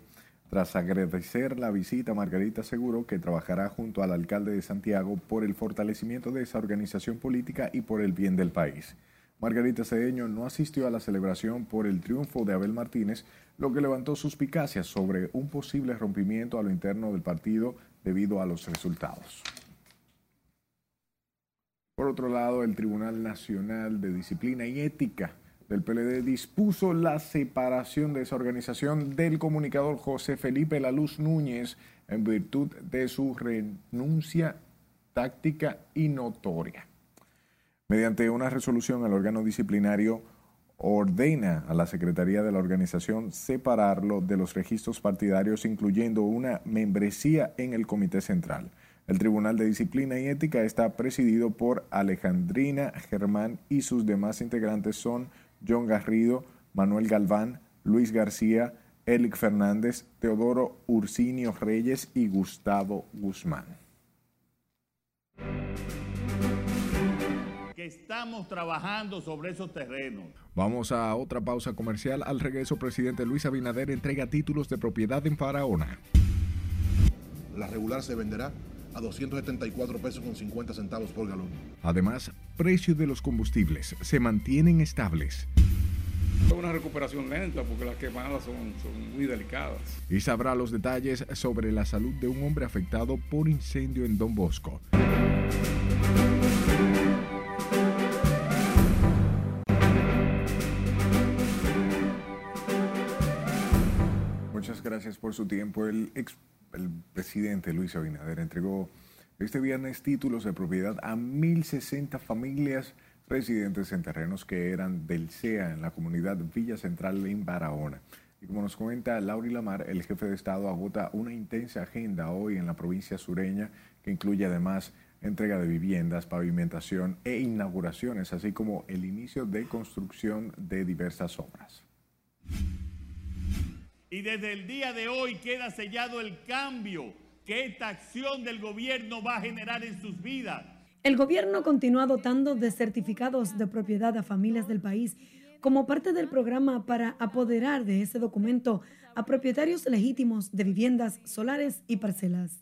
Tras agradecer la visita, Margarita aseguró que trabajará junto al alcalde de Santiago por el fortalecimiento de esa organización política y por el bien del país. Margarita Cedeño no asistió a la celebración por el triunfo de Abel Martínez, lo que levantó suspicacias sobre un posible rompimiento a lo interno del partido debido a los resultados. Por otro lado, el Tribunal Nacional de Disciplina y Ética del PLD dispuso la separación de esa organización del comunicador José Felipe La Luz Núñez en virtud de su renuncia táctica y notoria. Mediante una resolución, el órgano disciplinario ordena a la Secretaría de la organización separarlo de los registros partidarios, incluyendo una membresía en el Comité Central. El Tribunal de Disciplina y Ética está presidido por Alejandrina Germán y sus demás integrantes son John Garrido, Manuel Galván, Luis García, Eric Fernández, Teodoro Ursinio Reyes y Gustavo Guzmán. que estamos trabajando sobre esos terrenos. Vamos a otra pausa comercial. Al regreso, presidente Luis Abinader entrega títulos de propiedad en Barahona. La regular se venderá a $274.50 por galón. Además, precios de los combustibles se mantienen estables. Es una recuperación lenta porque las quemadas son muy delicadas. Y sabrá los detalles sobre la salud de un hombre afectado por incendio en Don Bosco. Muchas gracias por su tiempo. El presidente Luis Abinader entregó este viernes títulos de propiedad a 1.060 familias residentes en terrenos que eran del CEA en la comunidad Villa Central en Barahona. Y como nos comenta Lauri Lamar, el jefe de Estado agota una intensa agenda hoy en la provincia sureña que incluye además entrega de viviendas, pavimentación e inauguraciones, así como el inicio de construcción de diversas obras. Y desde el día de hoy queda sellado el cambio que esta acción del gobierno va a generar en sus vidas. El gobierno continúa dotando de certificados de propiedad a familias del país como parte del programa para apoderar de ese documento a propietarios legítimos de viviendas, solares y parcelas.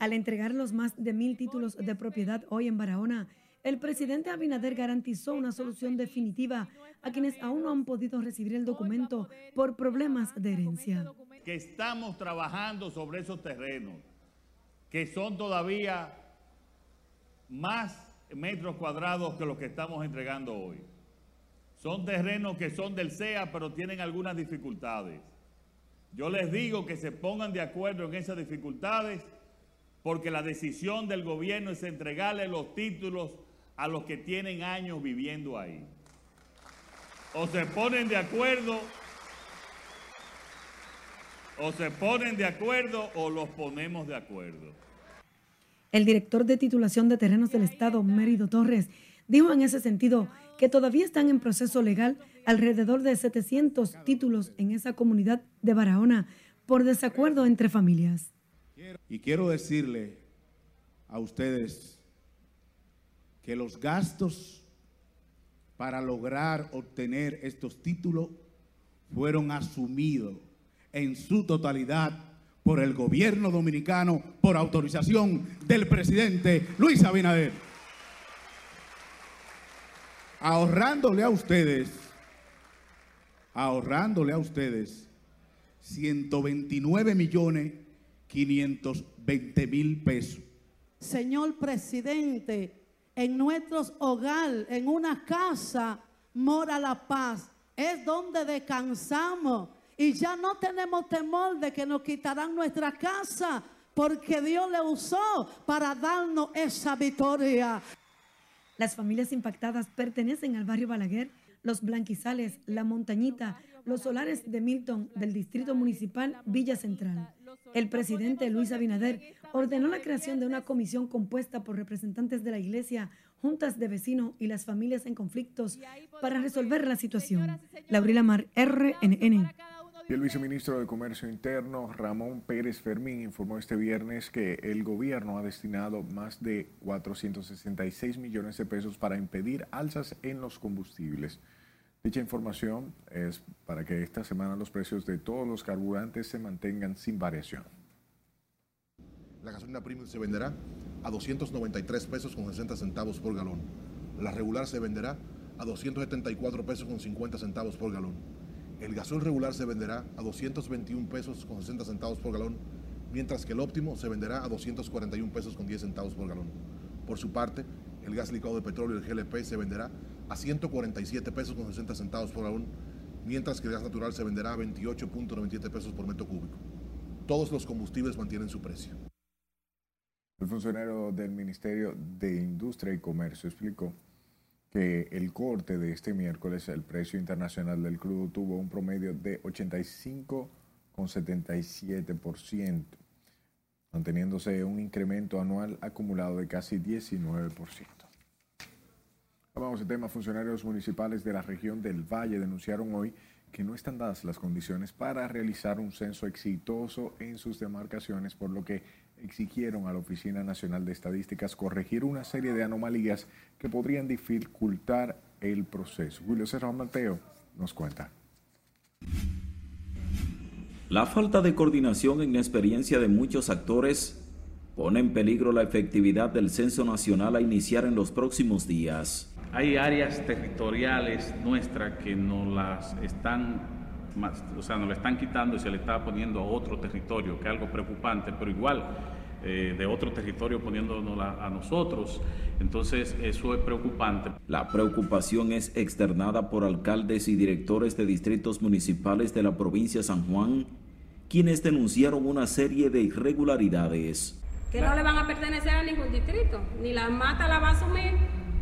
Al entregar los más de 1.000 títulos de propiedad hoy en Barahona, el presidente Abinader garantizó una solución definitiva a quienes aún no han podido recibir el documento por problemas de herencia. Que estamos trabajando sobre esos terrenos, que son todavía más metros cuadrados que los que estamos entregando hoy. Son terrenos que son del CEA, pero tienen algunas dificultades. Yo les digo que se pongan de acuerdo en esas dificultades, porque la decisión del gobierno es entregarle los títulos a los que tienen años viviendo ahí. O se ponen de acuerdo o los ponemos de acuerdo. El director de titulación de terrenos del Estado, Mérido Torres, dijo en ese sentido que todavía están en proceso legal alrededor de 700 títulos en esa comunidad de Barahona por desacuerdo entre familias. Y quiero decirle a ustedes que los gastos para lograr obtener estos títulos fueron asumidos en su totalidad por el gobierno dominicano por autorización del presidente Luis Abinader, ahorrándole a ustedes $129.520.000 pesos. Señor presidente, en nuestros hogares, en una casa, mora la paz. Es donde descansamos y ya no tenemos temor de que nos quitarán nuestra casa, porque Dios le usó para darnos esa victoria. Las familias impactadas pertenecen al barrio Balaguer, Los Blanquizales, La Montañita, Los Solares de Milton, del Distrito Municipal Villa Central. El presidente Luis Abinader ordenó la creación de una comisión compuesta por representantes de la iglesia, juntas de vecinos y las familias en conflictos para resolver la situación. Laurila Lamar, RNN. El viceministro de Comercio Interno, Ramón Pérez Fermín, informó este viernes que el gobierno ha destinado más de 466 millones de pesos para impedir alzas en los combustibles. Dicha información es para que esta semana los precios de todos los carburantes se mantengan sin variación. La gasolina premium se venderá a $293.60 por galón. La regular se venderá a $274.50 por galón. El gasol regular se venderá a $221.60 por galón, mientras que el óptimo se venderá a $241.10 por galón. Por su parte, el gas licuado de petróleo, el GLP, se venderá a $147.60 por galón, mientras que el gas natural se venderá a 28.97 pesos por metro cúbico. Todos los combustibles mantienen su precio. El funcionario del Ministerio de Industria y Comercio explicó que el corte de este miércoles, el precio internacional del crudo tuvo un promedio de 85.77%, manteniéndose un incremento anual acumulado de casi 19%. Vamos al tema. Funcionarios municipales de la región del Valle denunciaron hoy que no están dadas las condiciones para realizar un censo exitoso en sus demarcaciones, por lo que exigieron a la Oficina Nacional de Estadísticas corregir una serie de anomalías que podrían dificultar el proceso. Julio Serrano Mateo nos cuenta. La falta de coordinación e inexperiencia de muchos actores pone en peligro la efectividad del Censo Nacional a iniciar en los próximos días. Hay áreas territoriales nuestras que nos la están quitando y se le está poniendo a otro territorio, que es algo preocupante, pero igual de otro territorio poniéndonosla a nosotros. Entonces eso es preocupante. La preocupación es externada por alcaldes y directores de distritos municipales de la provincia de San Juan, quienes denunciaron una serie de irregularidades. Que no le van a pertenecer a ningún distrito, ni la mata la va a asumir,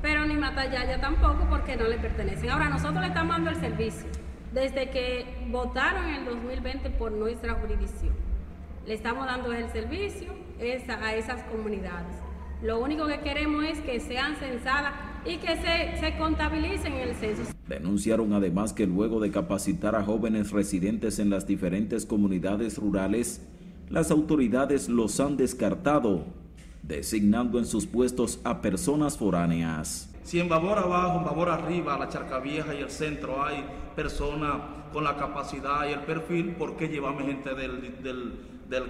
pero ni Matallaya tampoco, porque no le pertenecen. Ahora nosotros le estamos dando el servicio. Desde que votaron en el 2020 por nuestra jurisdicción, le estamos dando el servicio a esas comunidades. Lo único que queremos es que sean censadas y que se contabilicen en el censo. Denunciaron además que luego de capacitar a jóvenes residentes en las diferentes comunidades rurales, las autoridades los han descartado, designando en sus puestos a personas foráneas. Si en Babor abajo, en Babor arriba, la Charcavieja y el centro hay personas con la capacidad y el perfil, ¿por qué llevamos gente del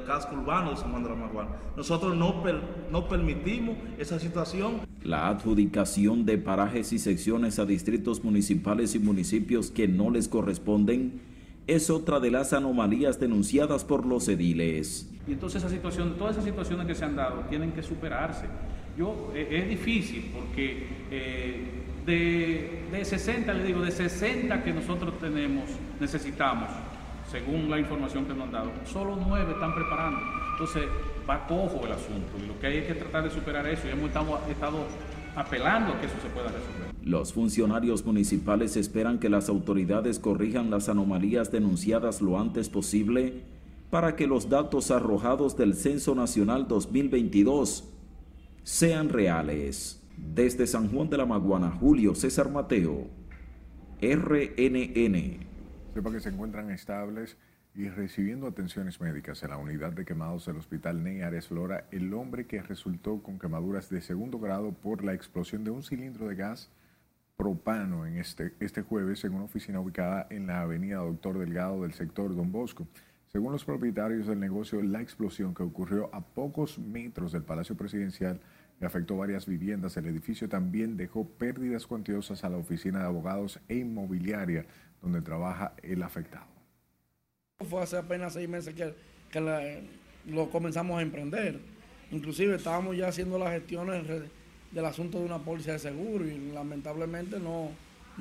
casco urbano de San Juan de la Maguana? Nosotros no permitimos esa situación. La adjudicación de parajes y secciones a distritos municipales y municipios que no les corresponden es otra de las anomalías denunciadas por los ediles. Y entonces todas esas situaciones que se han dado tienen que superarse. Es difícil porque de 60 que nosotros necesitamos, según la información que nos han dado, solo 9 están preparando. Entonces va cojo el asunto y lo que hay es que tratar de superar eso y hemos estado apelando a que eso se pueda resolver. Los funcionarios municipales esperan que las autoridades corrijan las anomalías denunciadas lo antes posible para que los datos arrojados del Censo Nacional 2022 sean reales. Desde San Juan de la Maguana, Julio César Mateo, RNN. Sepa que se encuentran estables y recibiendo atenciones médicas en la unidad de quemados del Hospital Ney Ares Flora, el hombre que resultó con quemaduras de segundo grado por la explosión de un cilindro de gas propano en este jueves en una oficina ubicada en la avenida Doctor Delgado del sector Don Bosco. Según los propietarios del negocio, la explosión que ocurrió a pocos metros del Palacio Presidencial y afectó varias viviendas. El edificio también dejó pérdidas cuantiosas a la oficina de abogados e inmobiliaria donde trabaja el afectado. Fue hace apenas 6 meses que lo comenzamos a emprender. Inclusive estábamos ya haciendo las gestiones del asunto de una póliza de seguro y lamentablemente no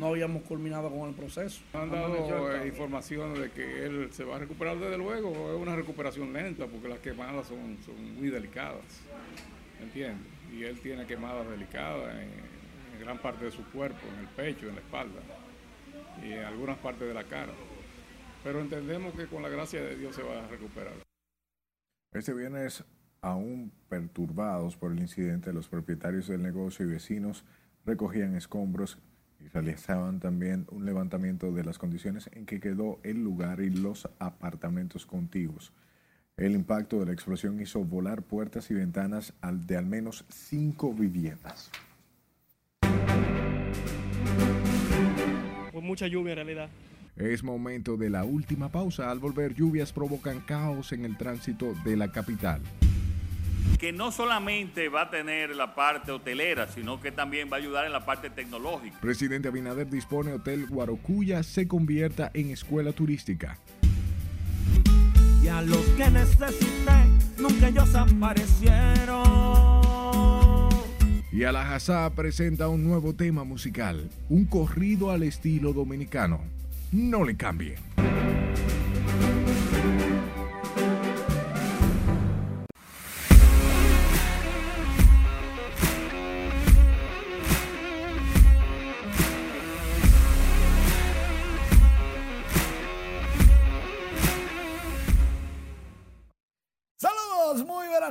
habíamos culminado con el proceso. Han dado información de que él se va a recuperar, desde luego, es una recuperación lenta porque las quemadas son muy delicadas, ¿entiendes? Y él tiene quemadas delicadas en gran parte de su cuerpo, en el pecho, en la espalda y en algunas partes de la cara. Pero entendemos que con la gracia de Dios se va a recuperar. Este viernes, aún perturbados por el incidente, los propietarios del negocio y vecinos recogían escombros y realizaban también un levantamiento de las condiciones en que quedó el lugar y los apartamentos contiguos. El impacto de la explosión hizo volar puertas y ventanas de al menos 5 viviendas. Pues mucha lluvia en realidad. Es momento de la última pausa. Al volver, lluvias provocan caos en el tránsito de la capital. Que no solamente va a tener la parte hotelera, sino que también va a ayudar en la parte tecnológica. Presidente Abinader dispone Hotel Guarocuya se convierta en escuela turística. Y a los que necesité, nunca ellos aparecieron. Y Alajazá presenta un nuevo tema musical, un corrido al estilo dominicano. No le cambie.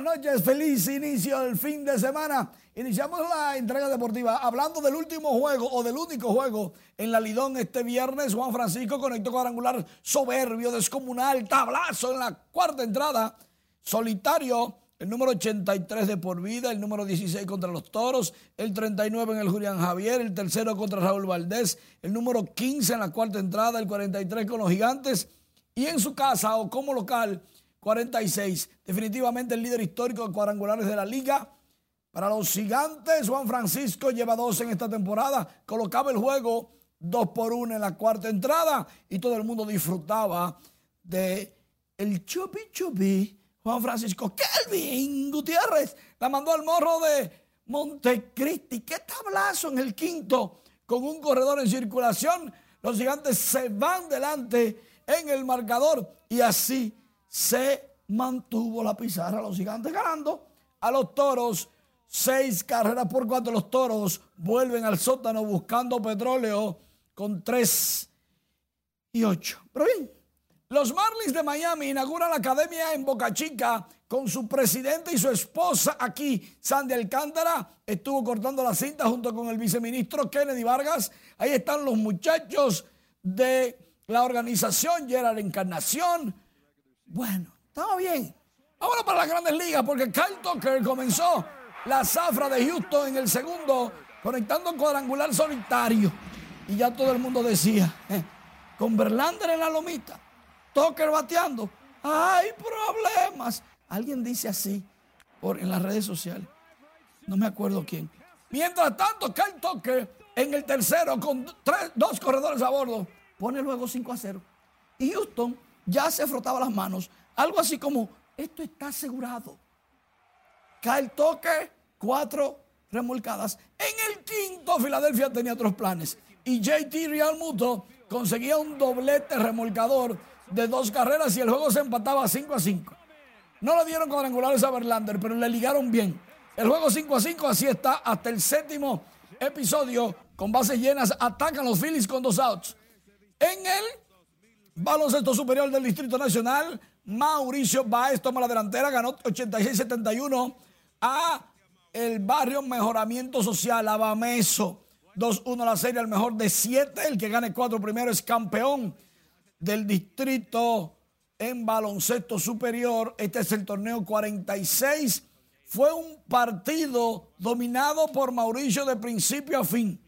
buenas noches, feliz inicio del fin de semana. Iniciamos la entrega deportiva hablando del último juego o del único juego en la Lidón este viernes. Juan Francisco conectó cuadrangular soberbio, descomunal, tablazo en la cuarta entrada. Solitario, el número 83 de por vida, el número 16 contra los Toros, el 39 en el Julián Javier, el tercero contra Raúl Valdés, el número 15 en la cuarta entrada, el 43 con los Gigantes y en su casa o como local 46, definitivamente el líder histórico de cuadrangulares de la liga. Para los Gigantes, Juan Francisco lleva 12 en esta temporada, colocaba el juego 2-1 en la cuarta entrada y todo el mundo disfrutaba de el chupi chupi. Juan Francisco, Kelvin Gutiérrez la mandó al morro de Montecristi. ¡Qué tablazo en el quinto! Con un corredor en circulación, los Gigantes se van delante en el marcador y así se mantuvo la pizarra. Los Gigantes ganando a los Toros 6 carreras por 4. Los Toros vuelven al sótano buscando petróleo con 3-8. Pero bien, los Marlins de Miami inauguran la academia en Boca Chica con su presidente y su esposa aquí. Sandy Alcántara estuvo cortando la cinta junto con el viceministro Kennedy Vargas. Ahí están los muchachos de la organización, Gerard Encarnación. Bueno, estaba bien. Ahora para las Grandes Ligas, porque Kyle Tucker comenzó la zafra de Houston en el segundo, conectando cuadrangular solitario. Y ya todo el mundo decía, con Verlander en la lomita, Tucker bateando, ¡hay problemas! Alguien dice así en las redes sociales. No me acuerdo quién. Mientras tanto, Kyle Tucker en el tercero, con dos corredores a bordo, pone luego 5-0. Y Houston ya se frotaba las manos, algo así como, esto está asegurado. Kyle Tucker, 4 remolcadas. En el quinto, Filadelfia tenía otros planes. Y JT Realmuto conseguía un doblete remolcador de 2 carreras y el juego se empataba 5-5. No le dieron cuadrangulares a Verlander, pero le ligaron bien. El juego 5-5, así está hasta el 7º episodio. Con bases llenas, atacan los Phillies con 2 outs. En el baloncesto superior del Distrito Nacional, Mauricio Báez toma la delantera, ganó 86-71 a el Barrio Mejoramiento Social, a Bameso. 2-1 la serie, el mejor de 7, el que gane 4 primero es campeón del distrito en baloncesto superior. Este es el torneo 46. Fue un partido dominado por Mauricio de principio a fin.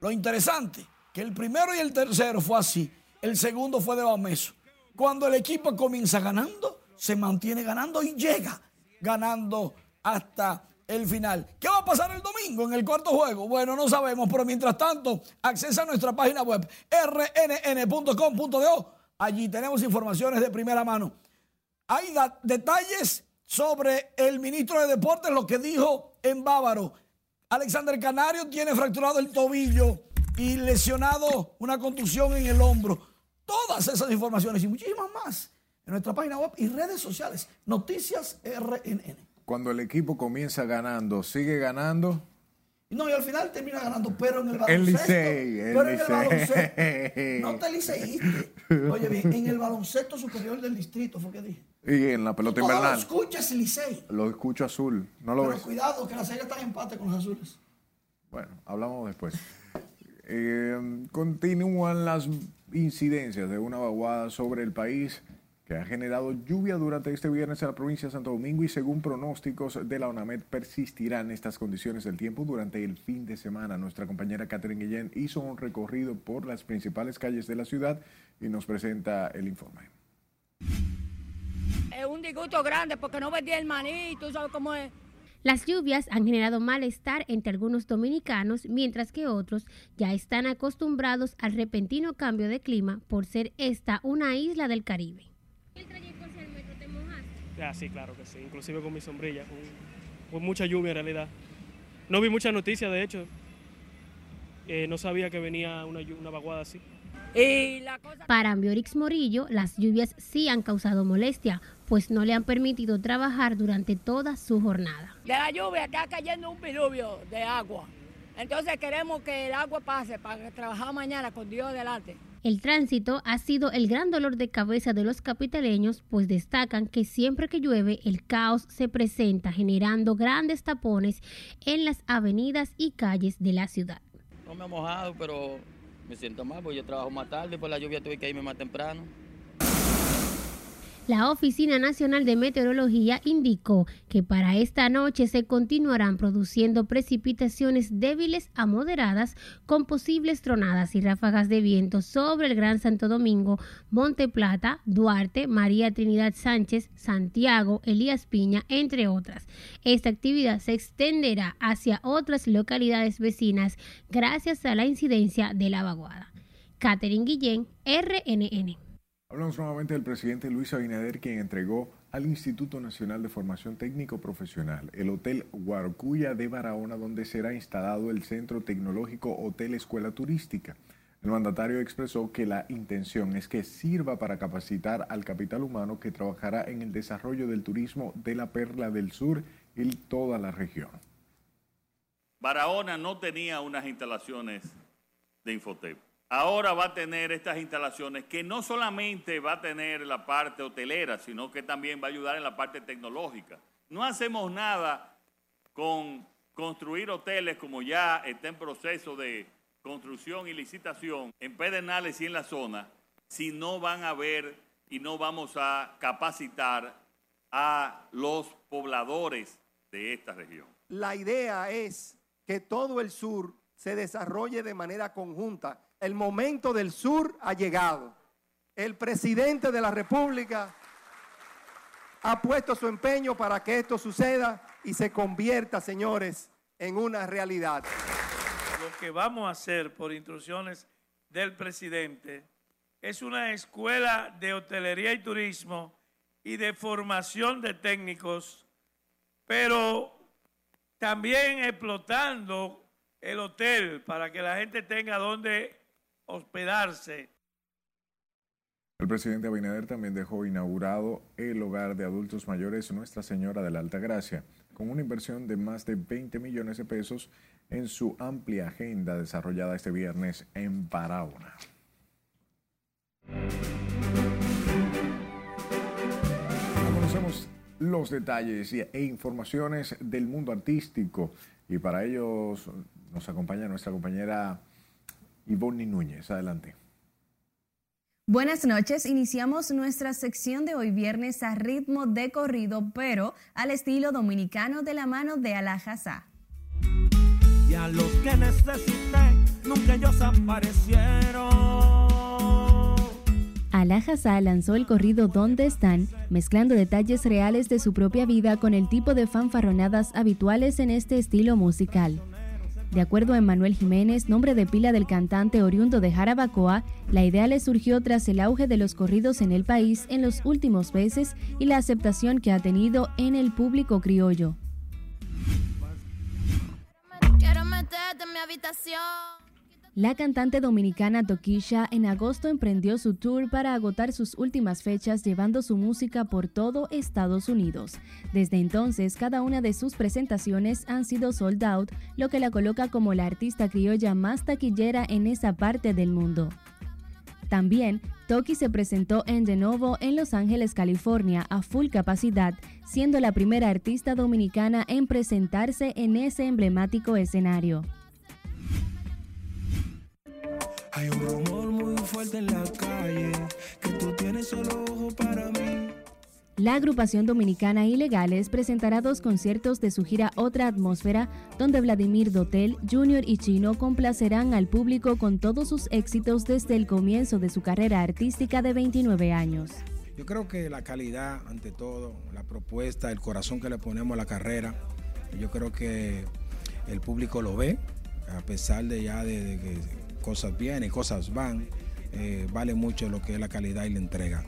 Lo interesante, que el primero y el tercero fue así. El segundo fue de Bameso. Cuando el equipo comienza ganando, se mantiene ganando y llega ganando hasta el final. ¿Qué va a pasar el domingo en el cuarto juego? Bueno, no sabemos, pero mientras tanto, accesa a nuestra página web rnn.com.do. Allí tenemos informaciones de primera mano. Hay detalles sobre el ministro de Deportes, lo que dijo en Bávaro. Alexander Canario tiene fracturado el tobillo y lesionado una contusión en el hombro. Todas esas informaciones y muchísimas más en nuestra página web y redes sociales. Noticias RNN. Cuando el equipo comienza ganando, ¿sigue ganando? No, y al final termina ganando, pero en el baloncesto. No te liceíste. Oye, bien, en el baloncesto superior del distrito fue que dije. Y en la pelota invernal. ¿Lo escuchas, Licey? Lo escucho azul. No lo pero ves. Cuidado, que las águilas están en empate con los azules. Bueno, hablamos después. Continúan las incidencias de una vaguada sobre el país que ha generado lluvia durante este viernes en la provincia de Santo Domingo y según pronósticos de la ONAMED persistirán estas condiciones del tiempo durante el fin de semana. Nuestra compañera Catherine Guillén hizo un recorrido por las principales calles de la ciudad y nos presenta el informe. Es un disgusto grande porque no vendí el maní, tú sabes cómo es. Las lluvias han generado malestar entre algunos dominicanos, mientras que otros ya están acostumbrados al repentino cambio de clima por ser esta una isla del Caribe. ¿El trayecto hacia el metro te mojaste? Ah, sí, claro que sí, inclusive con mi sombrilla, con mucha lluvia en realidad. No vi muchas noticias, de hecho, no sabía que venía una vaguada así. Para Ambiorix Morillo, las lluvias sí han causado molestia, pues no le han permitido trabajar durante toda su jornada. De la lluvia está cayendo un diluvio de agua, entonces queremos que el agua pase para trabajar mañana con Dios delante. El tránsito ha sido el gran dolor de cabeza de los capitaleños, pues destacan que siempre que llueve el caos se presenta, generando grandes tapones en las avenidas y calles de la ciudad. No me ha mojado, pero me siento mal, porque yo trabajo más tarde, por la lluvia tuve que irme más temprano. La Oficina Nacional de Meteorología indicó que para esta noche se continuarán produciendo precipitaciones débiles a moderadas con posibles tronadas y ráfagas de viento sobre el Gran Santo Domingo, Monte Plata, Duarte, María Trinidad Sánchez, Santiago, Elías Piña, entre otras. Esta actividad se extenderá hacia otras localidades vecinas gracias a la incidencia de la vaguada. Catherine Guillén, RNN. Hablamos nuevamente del presidente Luis Abinader, quien entregó al Instituto Nacional de Formación Técnico Profesional el Hotel Guaracuya de Barahona, donde será instalado el Centro Tecnológico Hotel Escuela Turística. El mandatario expresó que la intención es que sirva para capacitar al capital humano que trabajará en el desarrollo del turismo de la Perla del Sur y toda la región. Barahona no tenía unas instalaciones de Infotep. Ahora va a tener estas instalaciones que no solamente va a tener la parte hotelera, sino que también va a ayudar en la parte tecnológica. No hacemos nada con construir hoteles como ya está en proceso de construcción y licitación en Pedernales y en la zona, si no van a ver y no vamos a capacitar a los pobladores de esta región. La idea es que todo el sur se desarrolle de manera conjunta. El momento del sur ha llegado. El presidente de la República ha puesto su empeño para que esto suceda y se convierta, señores, en una realidad. Lo que vamos a hacer por instrucciones del presidente es una escuela de hotelería y turismo y de formación de técnicos, pero también explotando el hotel para que la gente tenga donde hospedarse. El presidente Abinader también dejó inaugurado el hogar de adultos mayores Nuestra Señora de la Altagracia, con una inversión de más de 20 millones de pesos en su amplia agenda desarrollada este viernes en Barahona. Conocemos los detalles e informaciones del mundo artístico y para ellos nos acompaña nuestra compañera Ivonne Núñez. Adelante. Buenas noches, iniciamos nuestra sección de hoy viernes a ritmo de corrido, pero al estilo dominicano, de la mano de Alajazá. Ya lo que necesité, nunca ellos aparecieron. Alajazá lanzó el corrido ¿Dónde están?, mezclando detalles reales de su propia vida con el tipo de fanfarronadas habituales en este estilo musical. De acuerdo a Emmanuel Jiménez, nombre de pila del cantante oriundo de Jarabacoa, la idea le surgió tras el auge de los corridos en el país en los últimos meses y la aceptación que ha tenido en el público criollo. Quiero meterte en mi habitación. La cantante dominicana Tokisha en agosto emprendió su tour para agotar sus últimas fechas llevando su música por todo Estados Unidos. Desde entonces, cada una de sus presentaciones han sido sold out, lo que la coloca como la artista criolla más taquillera en esa parte del mundo. También, Toki se presentó en De Novo en Los Ángeles, California, a full capacidad, siendo la primera artista dominicana en presentarse en ese emblemático escenario. Hay un rumor muy fuerte en la calle, que tú tienes solo ojo para mí. La agrupación dominicana Ilegales presentará 2 conciertos de su gira Otra Atmósfera, donde Vladimir Dotel, Junior y Chino complacerán al público con todos sus éxitos desde el comienzo de su carrera artística de 29 años. Yo creo que la calidad, ante todo, la propuesta, el corazón que le ponemos a la carrera, yo creo que el público lo ve, a pesar de ya de que cosas vienen, cosas van, vale mucho lo que es la calidad y la entrega.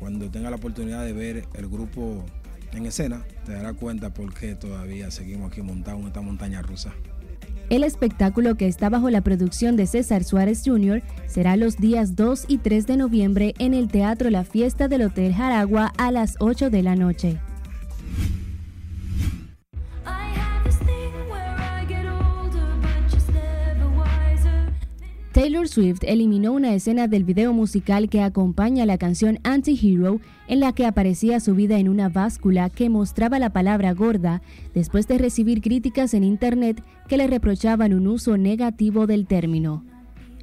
Cuando tenga la oportunidad de ver el grupo en escena, te darás cuenta por qué todavía seguimos aquí montados en esta montaña rusa. El espectáculo, que está bajo la producción de César Suárez Jr., será los días 2 y 3 de noviembre en el Teatro La Fiesta del Hotel Jaragua a las 8 de la noche. Taylor Swift eliminó una escena del video musical que acompaña la canción Anti-Hero, en la que aparecía subida en una báscula que mostraba la palabra gorda, después de recibir críticas en internet que le reprochaban un uso negativo del término.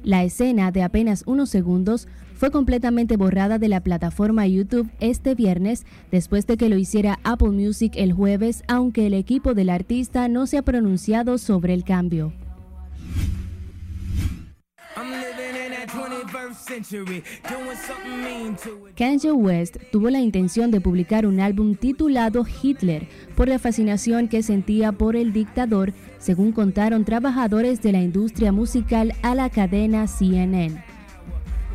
La escena, de apenas unos segundos, fue completamente borrada de la plataforma YouTube este viernes, después de que lo hiciera Apple Music el jueves, aunque el equipo del artista no se ha pronunciado sobre el cambio. Kanye West tuvo la intención de publicar un álbum titulado Hitler por la fascinación que sentía por el dictador, según contaron trabajadores de la industria musical a la cadena CNN.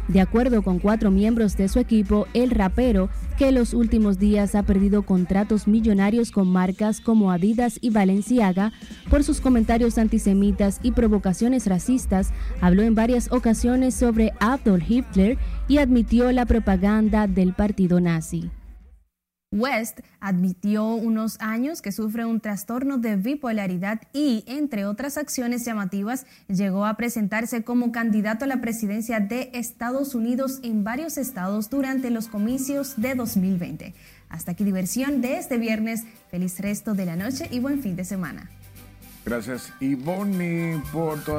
De acuerdo con 4 miembros de su equipo, el rapero, que en los últimos días ha perdido contratos millonarios con marcas como Adidas y Balenciaga por sus comentarios antisemitas y provocaciones racistas, habló en varias ocasiones sobre Adolf Hitler y admitió la propaganda del partido nazi. West admitió unos años que sufre un trastorno de bipolaridad y, entre otras acciones llamativas, llegó a presentarse como candidato a la presidencia de Estados Unidos en varios estados durante los comicios de 2020. Hasta aquí diversión de este viernes. Feliz resto de la noche y buen fin de semana. Gracias, Ivonne, por toda